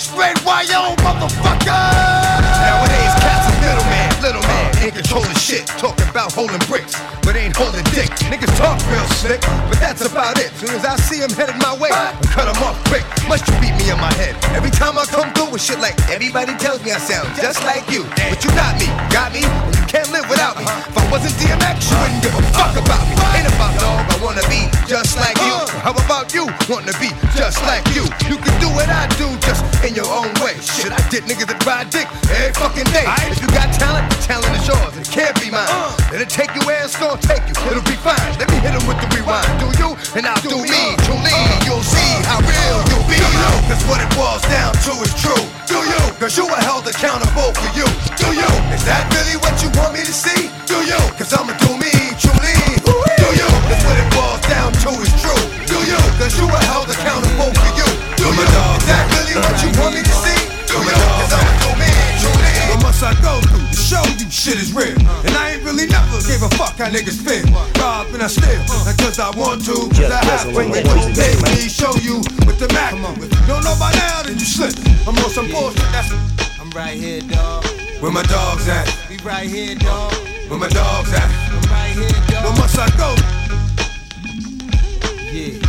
Straight Y O, motherfucker! Nowadays, cats are little man, little man. Ain't controlling shit, talking about holding bricks, but ain't holding dick. Niggas talk real slick, but that's about it. Soon as I see him headed my way, I cut him off quick. Must you beat me in my head. Every time I come through with shit like everybody tells me I sound just like you. But you got me, got me, and you can't live without me. If I wasn't D M X, you wouldn't give a fuck about me. Ain't about dog, I wanna be just like you. How about you want to be just like you? You can do what I do, just in your own way. Shit, I did niggas that ride dick every fucking day. If you got talent, the talent is yours. It can't be mine. It'll take you where it's gonna take you. It'll be fine. Let me hit him with the rewind. Do you, and I'll do me. Truly, you'll see how real you'll be. Do you? Cause what it boils down to is true. Do you? Cause you are held accountable for you. Do you? Is that really what you want me to see? Do you? Cause I'ma do me. Truly, do you? Cause what it boils down to is true. Do you? Cause you are held accountable for you. Do you? Is that really what you want me to see? Do you? Cause I'ma do me. Truly, what must I go through to show you shit is real? And I ain't really never gave a fuck how niggas feel. Rob and I steal, not cause I want to, cause I have when they don't pay me. Show you with the Mac. Don't know by now, then you slip. I'm on some bullshit. That's I'm right here, dog. Where my dogs at? We right here, dog. Where my dogs at? I'm right here, dog. Where must I go? Yeah,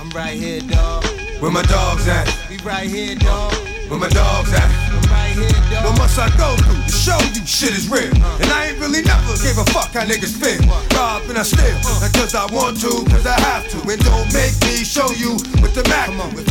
I'm right here, dog. Where my dogs at? We right here, dog. Where my dogs at? I'm right here, dog. What must I go through to show you shit is real? And I ain't really never gave a fuck how niggas feel. Rob and I steal, not cause I want to, cause I have to. And don't make me show you with the Mac.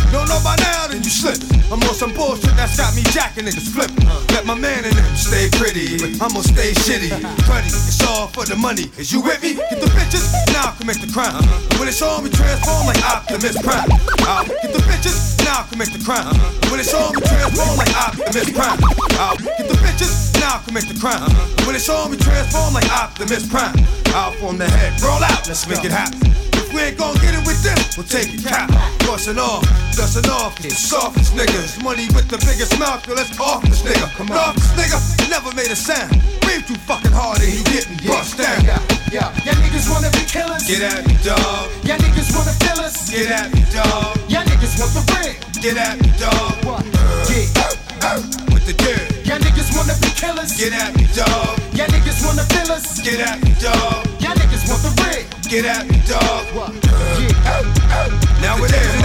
Don't know by now, then you slip. I'm on some bullshit that's got me jacking niggas flipping. Let my man in them stay pretty, but I'ma stay shitty. Cruddy, it's all for the money. Is you with me? Get the bitches, now I'll commit the crime. When it's on, we transform like Optimus Prime. I'll get the bitches, now I'll commit the crime. When it's on, we transform like Optimus Prime. I'll get the bitches, now I'll commit the crime. When it's on, we transform like Optimus Prime. I'll form the head, roll out, let's make it happen. If we ain't gon' get it with them, we'll take it cap. Bustin' off, dustin' off, it's softest niggas. Money with the biggest mouth, so let's off this nigga. Come on, this nigga never made a sound. Breathe too fucking hard and you gettin' bust down. Yeah, y'all niggas wanna be killers. Get at me, dog. Y'all niggas wanna fill us. Get at me, dog. Y'all niggas want the ring. Get at me, dog. What? Yeah. With the dirt. Y'all niggas wanna wanna be killers. Get at me, dog. Y'all niggas wanna fill us. Get at me, dog. Y'all niggas want the rig. Get at me, dog. What? Yeah. Out, out. Now it is.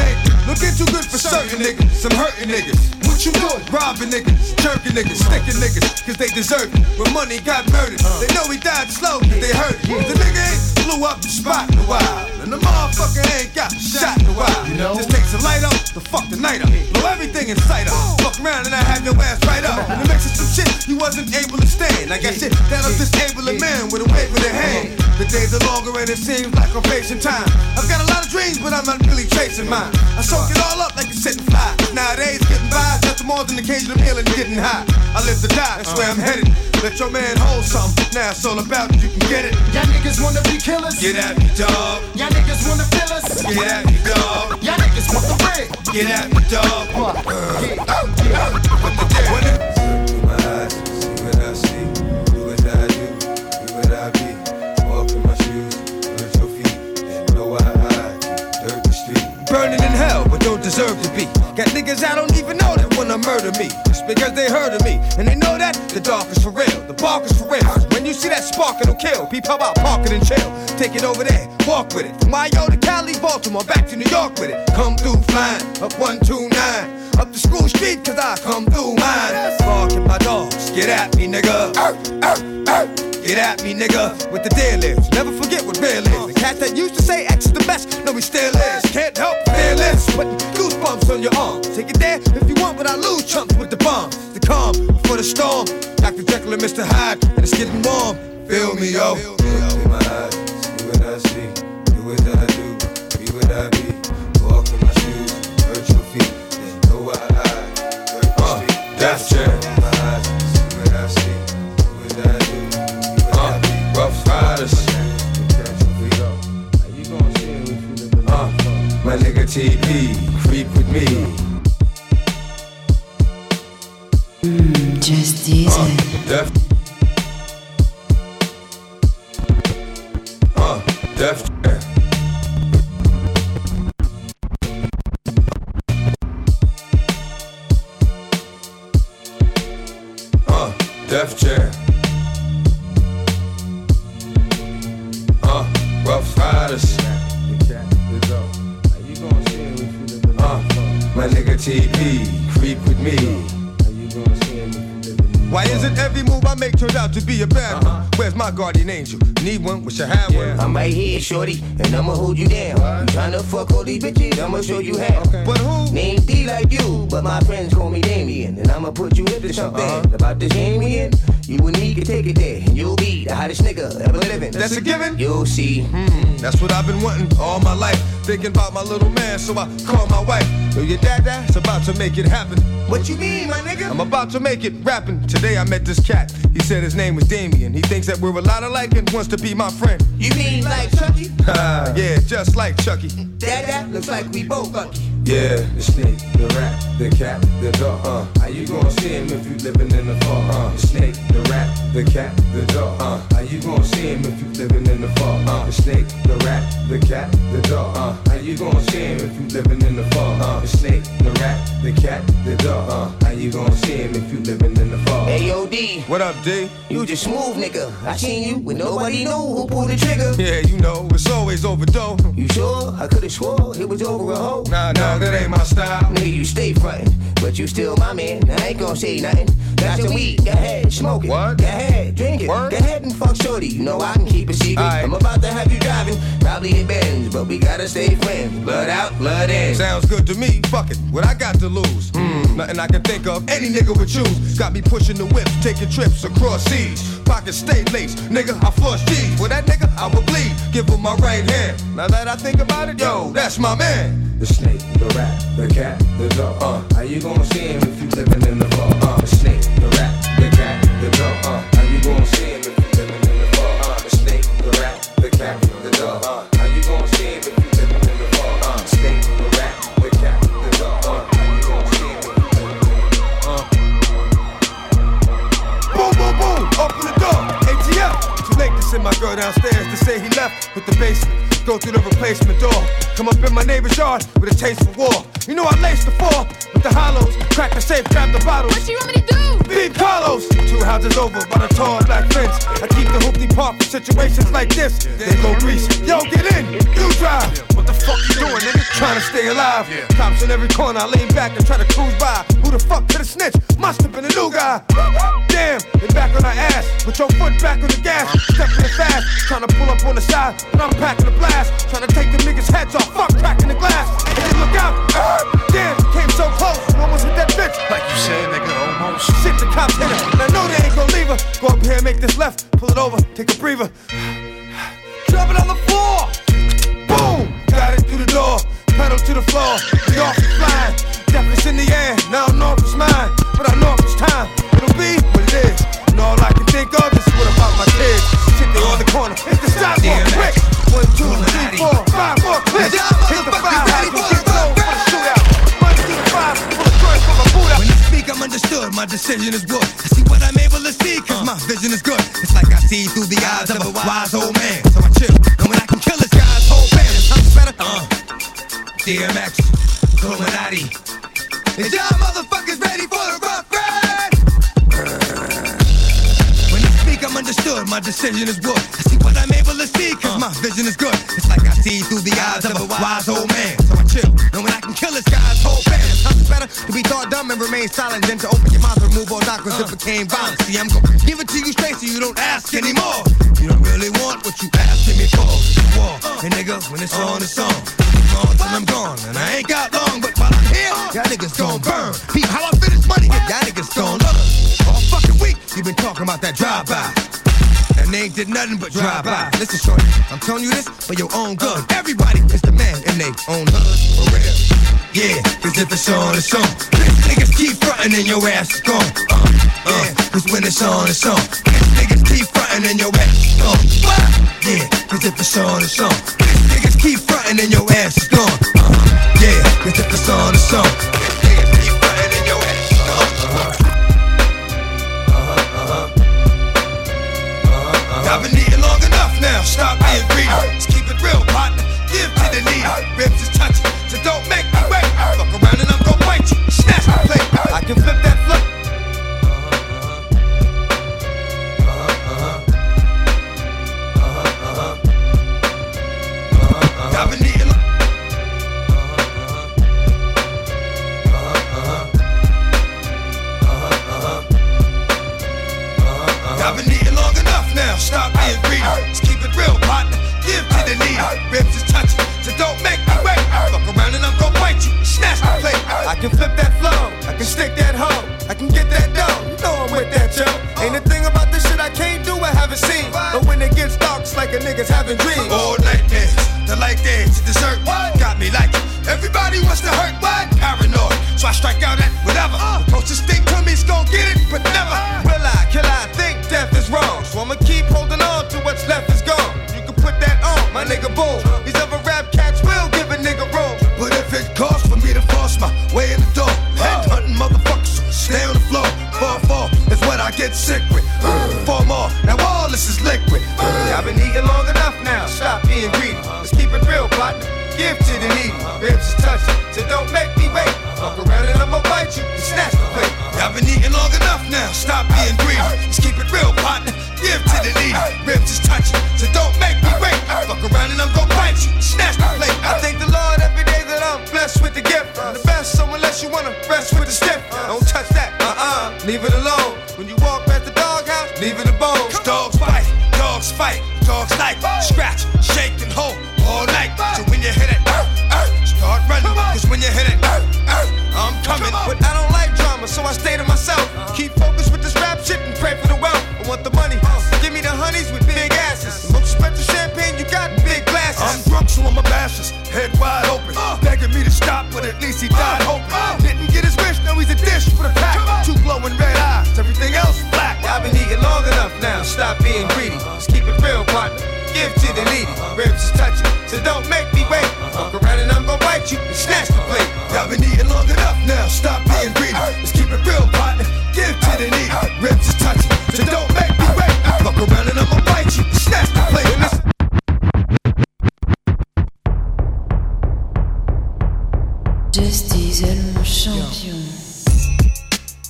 Looking too good for certain niggas. Some hurting niggas. What you doing? Robbing niggas, jerking niggas, sticking niggas, cause they deserve it. When money got murdered, they know he died slow, cause they hurt it. The nigga ain't blew up the spot in a while, and the motherfucker ain't got shot in a while. You know? Just takes a light up to fuck the night up. Blow everything in sight up. Fuck around and I have your ass right up. And the mix of some shit he wasn't able to stand. I got shit that'll disable a man with a wave of the hand. The days are longer and it seems like a patient time. I've got a lot of dreams, but I'm not really chasing mine. I soak it all up like a sitting fly. Nowadays, getting by is nothing more than the cage I'm healing, getting high. I live to die, that's where I'm headed. Let your man hold something, now it's all about it, you can get it. Y'all niggas wanna be killers? Get at me, dog. Y'all niggas wanna fill us? Get at me, dog. Y'all niggas want the red? Get at me, dog. What? Uh, yeah. Oh, yeah. What the deal? What the- Burning in hell, but don't deserve to be. Got niggas I don't even know that wanna murder me. It's because they heard of me, and they know that the dark is for real, the bark is for real. When you see that spark, it'll kill. Peep how about park it and chill. Take it over there, walk with it. From Iowa to Cali, Baltimore, back to New York with it. Come through flying, up one two nine. Up the school street, cause I come through mine. Barking my dogs, get at me, nigga. Arf, arf, arf. Get at me, nigga, with the deal is. Never forget what real is. The cat that used to say X is the best, no, he still is. Can't help fearless, putting goosebumps on your arm. Take it there if you want, but I lose chumps with the bomb. The calm before the storm. Doctor Jekyll and Mister Hyde, and it's getting warm. Feel me, yo. Look in my eyes, see what I see. Do what I do, be what I be. Walk in my shoes, hurt your feet. There's no I hide, hurt your uh, feet. That's true. Look in my eyes, see what I see. Do what I do. Rough Riders. Uh, my nigga T P, creep with me. Mm, just Dizzle. Uh, def. Uh, def. Uh, def chair. Rough Riders. Uh, my nigga T P, creep with me. Why is it every move I make turns out to be a bad one? Where's my guardian angel? Need one, wish I had one. I'm right here, shorty, and I'ma hold you down. I'm tryna fuck all these bitches, I'ma show you how. Okay. But who? Name D like you, but my friends call me Damien. And I'ma put you into something uh-huh. about this Damien. You will need to take it there, and you'll be the hottest nigga ever living. That's a given? You'll see. Mm, that's what I've been wanting all my life. Thinking about my little man, so I call my wife. Yo, your dada's about to make it happen. What you mean, my nigga? I'm about to make it rapping. Today I met this cat. He said his name was Damien. He thinks that we're a lot alike and wants to be my friend. You mean like Chucky? Ha, yeah, just like Chucky. Dada, looks like we both lucky. Yeah, the snake, the rat, the cat, the dog. Uh, how you gonna see him if you living in the fog? Uh, the snake, the rat, the cat, the dog. Uh, how you gonna see him if you living in the fog? Uh, the snake, the rat, the cat, the dog. Uh, how you gonna see him if you living in the fog? Uh, the snake, the rat, the cat, the dog. Uh, how you gonna see him if you living in the fog? A O D. What up, D? You just smooth, nigga. I seen you when nobody knew who pulled the trigger. Yeah, you know it's always overdose. You sure? I could've swore it was over a hoe. Nah, nah. That ain't my style. Nigga, you stay frontin', but you still my man. I ain't gon' say nothing. Got your weed, go ahead, smoke it. What? Go ahead, drink it. Word? Go ahead and fuck shorty. You know I can keep a secret. Right. I'm about to have you driving, probably hit Benz, but we gotta stay friends. Blood out, blood in. Sounds good to me. Fuck it. What I got to lose? Mm. Nothing I can think of. Any nigga would choose. Got me pushing the whips, taking trips across seas. Pockets stay laced, nigga. I flush G's. With that nigga, I will bleed. Give him my right hand. Now that I think about it, yo, that's my man. The snake, the rat, the cat, the dog. Uh, how you gonna see him if you living in the fog? Uh, the snake, the rat, the cat, the dog. Uh, how you gonna see him if you living in the fog? Uh, the snake, the rat, the cat, the dog. Uh, how you gonna see him if you living in the fog? Uh, the snake, the rat, the cat, the dog. Uh, how you gonna see him if you living in the fog? Uh. Boom, boom, boom! Open the door, A T F. Too late to send my girl downstairs to say he left with the basement. Go through the replacement door. Come up in my neighbor's yard with a taste for war. You know I laced the four. with the hollows. Crack the safe, grab the bottles. What you want me to do? Big Carlos. Two houses over by the tall black fence. I keep the hoopty park for situations like this. They go grease. Yo, get in. You drive. What the fuck you doing, nigga? Trying to stay alive. Cops in every corner. I lean back and try to cruise by. Who the fuck could have snitched? Must have been a new guy. Damn, they back on our ass. Put your foot back on the gas. Stepping it fast. Trying to pull up on the side. But I'm packing the blast. Trying to take the niggas' heads off. Fuck cracking the glass. And then look out. Damn, came so close. Almost hit that bitch. Like you said, nigga, almost. Shit, the cops hit her. And I know they ain't gonna leave her. Go up here and make this left. Pull it over. Take a breather. Drop it on the floor. Boom. Got it through the door. Pedal to the floor. The off is flying. Death in the air. Now I know if it's mine. But I know if it's time. It'll be what it is. And all I can think of is what about my kids? Shit, they on the corner. Hit the sidewalk quick. One, two, three, four, five more clicks. Hit the five. Understood, my decision is good. I see what I'm able to see, cause my vision is good. It's like I see through the eyes of a wise old man. So I chill, and when I can kill this guy's whole family, I'm better. Uh, D M X, Lewinsky. Is y'all motherfuckers ready for the Rough Riders? When I speak, I'm understood, my decision is good. I see what I'm able to see, cause my vision is good. It's like I see through the eyes of a wise old man. So I chill, and when I can kill this guy's whole family, to be thought dumb and remain silent, then to open your mouth and remove all doctrines uh, that became violent. See, I'm gonna give it to you straight so you don't ask anymore. You don't really want what you asking me for. War. Uh, and nigga, when it's uh, on, it's on. I'm gone till I'm gone, and I ain't got long, but while I'm here, uh, y'all niggas gon' burn. Peep how I finish money, uh, y'all niggas gon' love. All fucking week, you been talking about that drive-by. And they ain't did nothing but drive by. Listen, shorty, I'm telling you this for your own good. Uh, Everybody is the man in they own hood, for real. Yeah, cause if it's on, it's on. Bitch niggas keep frontin' and your ass is gone. Uh, uh, cause when it's on, it's on. Bitch niggas keep frontin' and your ass is gone. What? Yeah, cause if it's on, it's on. Bitch niggas keep frontin' and your ass is gone. Uh, yeah, cause if it's on, it's on. Bitch niggas keep frontin' and your ass is gone. Uh-huh. I've been eating long enough now, stop being greedy. Just keep it real, partner, give to the need. Ribs is touching, so don't make me wait. Fuck around and I'm gon' bite you, snatch the plate. I can flip that flip. I've been eating long. I've been eating long enough. Now stop being greedy. Just keep it real, partner. Give to the need. Ribs is touching, so don't make me wait. Fuck around and I'm gon' bite you. Snatch the plate. I can flip that flow. I can stick that hoe. I can get that dough. You know I'm with that, yo. Ain't a thing about this shit I can't do. I haven't seen. But when it gets dark, it's like a nigga's having dreams. All night dance, the light dance, the dessert. Got me like it. Everybody wants to hurt. What? Paranoid, so I strike out at whatever. The closest thing to me is gon' get it, but never will I. Kill I think death is wrong, so I'ma keep holding on to what's left is gone. You can put that on, my nigga boom. These other rap cats will give a nigga room. But if it costs for me to force my way in the door, head hunting motherfuckers, stay on the floor. Fall, fall, that's what I get sick with. Four more, now all this is liquid. I've been eating long enough now, stop being greedy. Let's keep it real, partner, give to the needy. Ribs is touching, so don't make me wait. Fuck around and I'ma bite you and snatch the plate. I've been eating long enough now, stop being greedy. Let's keep it real, partner, give to the needy. Ribs is touching, so don't make me wait. Fuck around and I'm gon' bite you, snatch the plate. I thank the Lord every day that I'm blessed with the gift. I'm the best, so unless you wanna rest with the stiff. Don't touch that, uh-uh, leave it alone. When you walk past the doghouse, leave it alone. Dogs fight, dogs fight, dogs like scratch, shake and hold all night. So when you hear that, start running, cause when you hear that, I'm coming. But I don't like drama, so I stay to myself. Keep focused with this rap shit and pray for the wealth. I want the money, give me the honeys with big asses. The most expensive champagne you got in big glasses. I'm drunk, so I'm a bashes, head wide open. Begging me to stop, but at least he died hoping. Didn't get his wish, now he's a dish for the pack. Two glowing red eyes, everything else black. I've been eating long enough now, stop being greedy. Just keep it real, partner, give to the needy. Ribs is touching, so don't make me wait. Fuck around and I'm gon' bite you and snatch the plate. I've been eating long enough now, stop being greedy. Let's keep it real, partner, give to the needy. Ribs is touching, so don't make me wait. Fuck around and I'm gon' bite you and snatch the plate. Just Dizzle. tellement champion.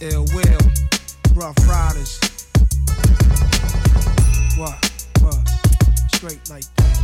Ill Will, Rough Riders. What? What? Straight like that.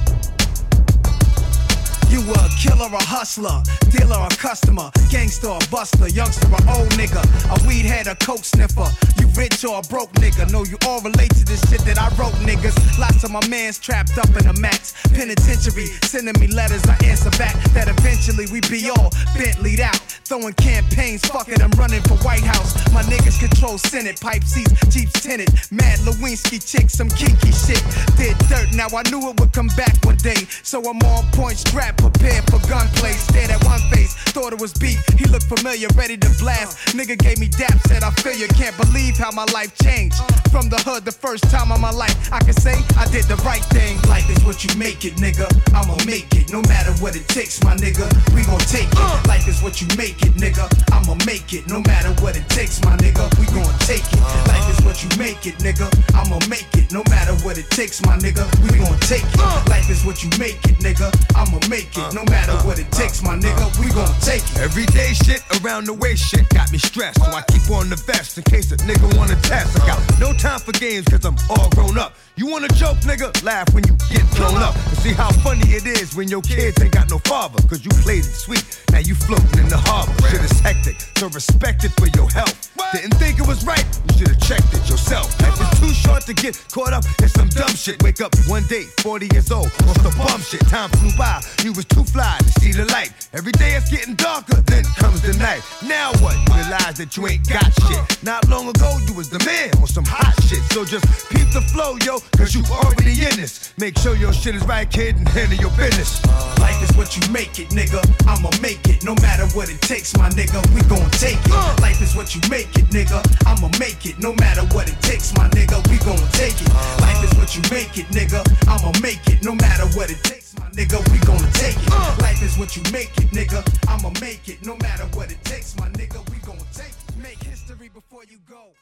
You a killer, a hustler, dealer, a customer, gangster, a buster, youngster, a old nigga, a weed head, a coke sniffer. You rich or a broke nigga? No, you all relate to this shit that I wrote, niggas. Lots of my mans trapped up in the max penitentiary, sending me letters. I answer back that eventually we be all Bentley'd out, throwing campaigns. Fuck it, I'm running for White House. My niggas control Senate, pipe seats, Jeeps tinted, mad Lewinsky chicks, some kinky shit. Did dirt, now I knew it would come back one day, so I'm on point, strapped, prepared for gunplay. Stared at one face, thought it was beat. He looked familiar, ready to blast. Nigga gave me dap, said I feel you. Can't believe how my life changed. From the hood, the first time of my life, I can say I did the right thing. Life is what you make it, nigga. I'ma make it, no matter what it takes, my nigga. We gon' take it. Life is what you make it, nigga. I'ma make it, no matter what it takes, my nigga. We gon' take it. Life is what you make it, nigga. I'ma make it, no matter what it takes, my nigga. We gon' take it. Life is what you make it, nigga. I'ma make it, no matter what it takes, my nigga. We gon' take it. Everyday shit, around the way shit got me stressed, so I keep on the vest in case a nigga wanna test. I got no time for games, cause I'm all grown up. You wanna joke, nigga? Laugh when you get blown up. And see how funny it is when your kids ain't got no father, cause you played it sweet, now you floating in the harbor. Shit is hectic, so respect it for your health. Didn't think it was right, you should've checked it yourself. Life is too short to get caught up in some dumb shit. Wake up one day, forty years old, on some bum shit. Time flew by, you was too fly to see the light. Every day it's getting darker, then comes the night. Now what? Realize that you ain't got shit. Not long ago, you was the man on some hot shit. So just peep the flow, yo, cause you already in this. Make sure your shit is right, kid, and handle your business. Life is what you make it, nigga. I'ma make it, no matter what it takes, my nigga. We gon' take it. Life is what you make it, nigga. I'ma make it, no matter what it takes, my nigga. We gon' take it. Life is what you make it, nigga. I'ma make it, no matter what it takes, my nigga. We gon' take it. Life is what you make it, nigga. I'ma make it, no matter what it takes, my nigga. We gon' take it. Make history before you go.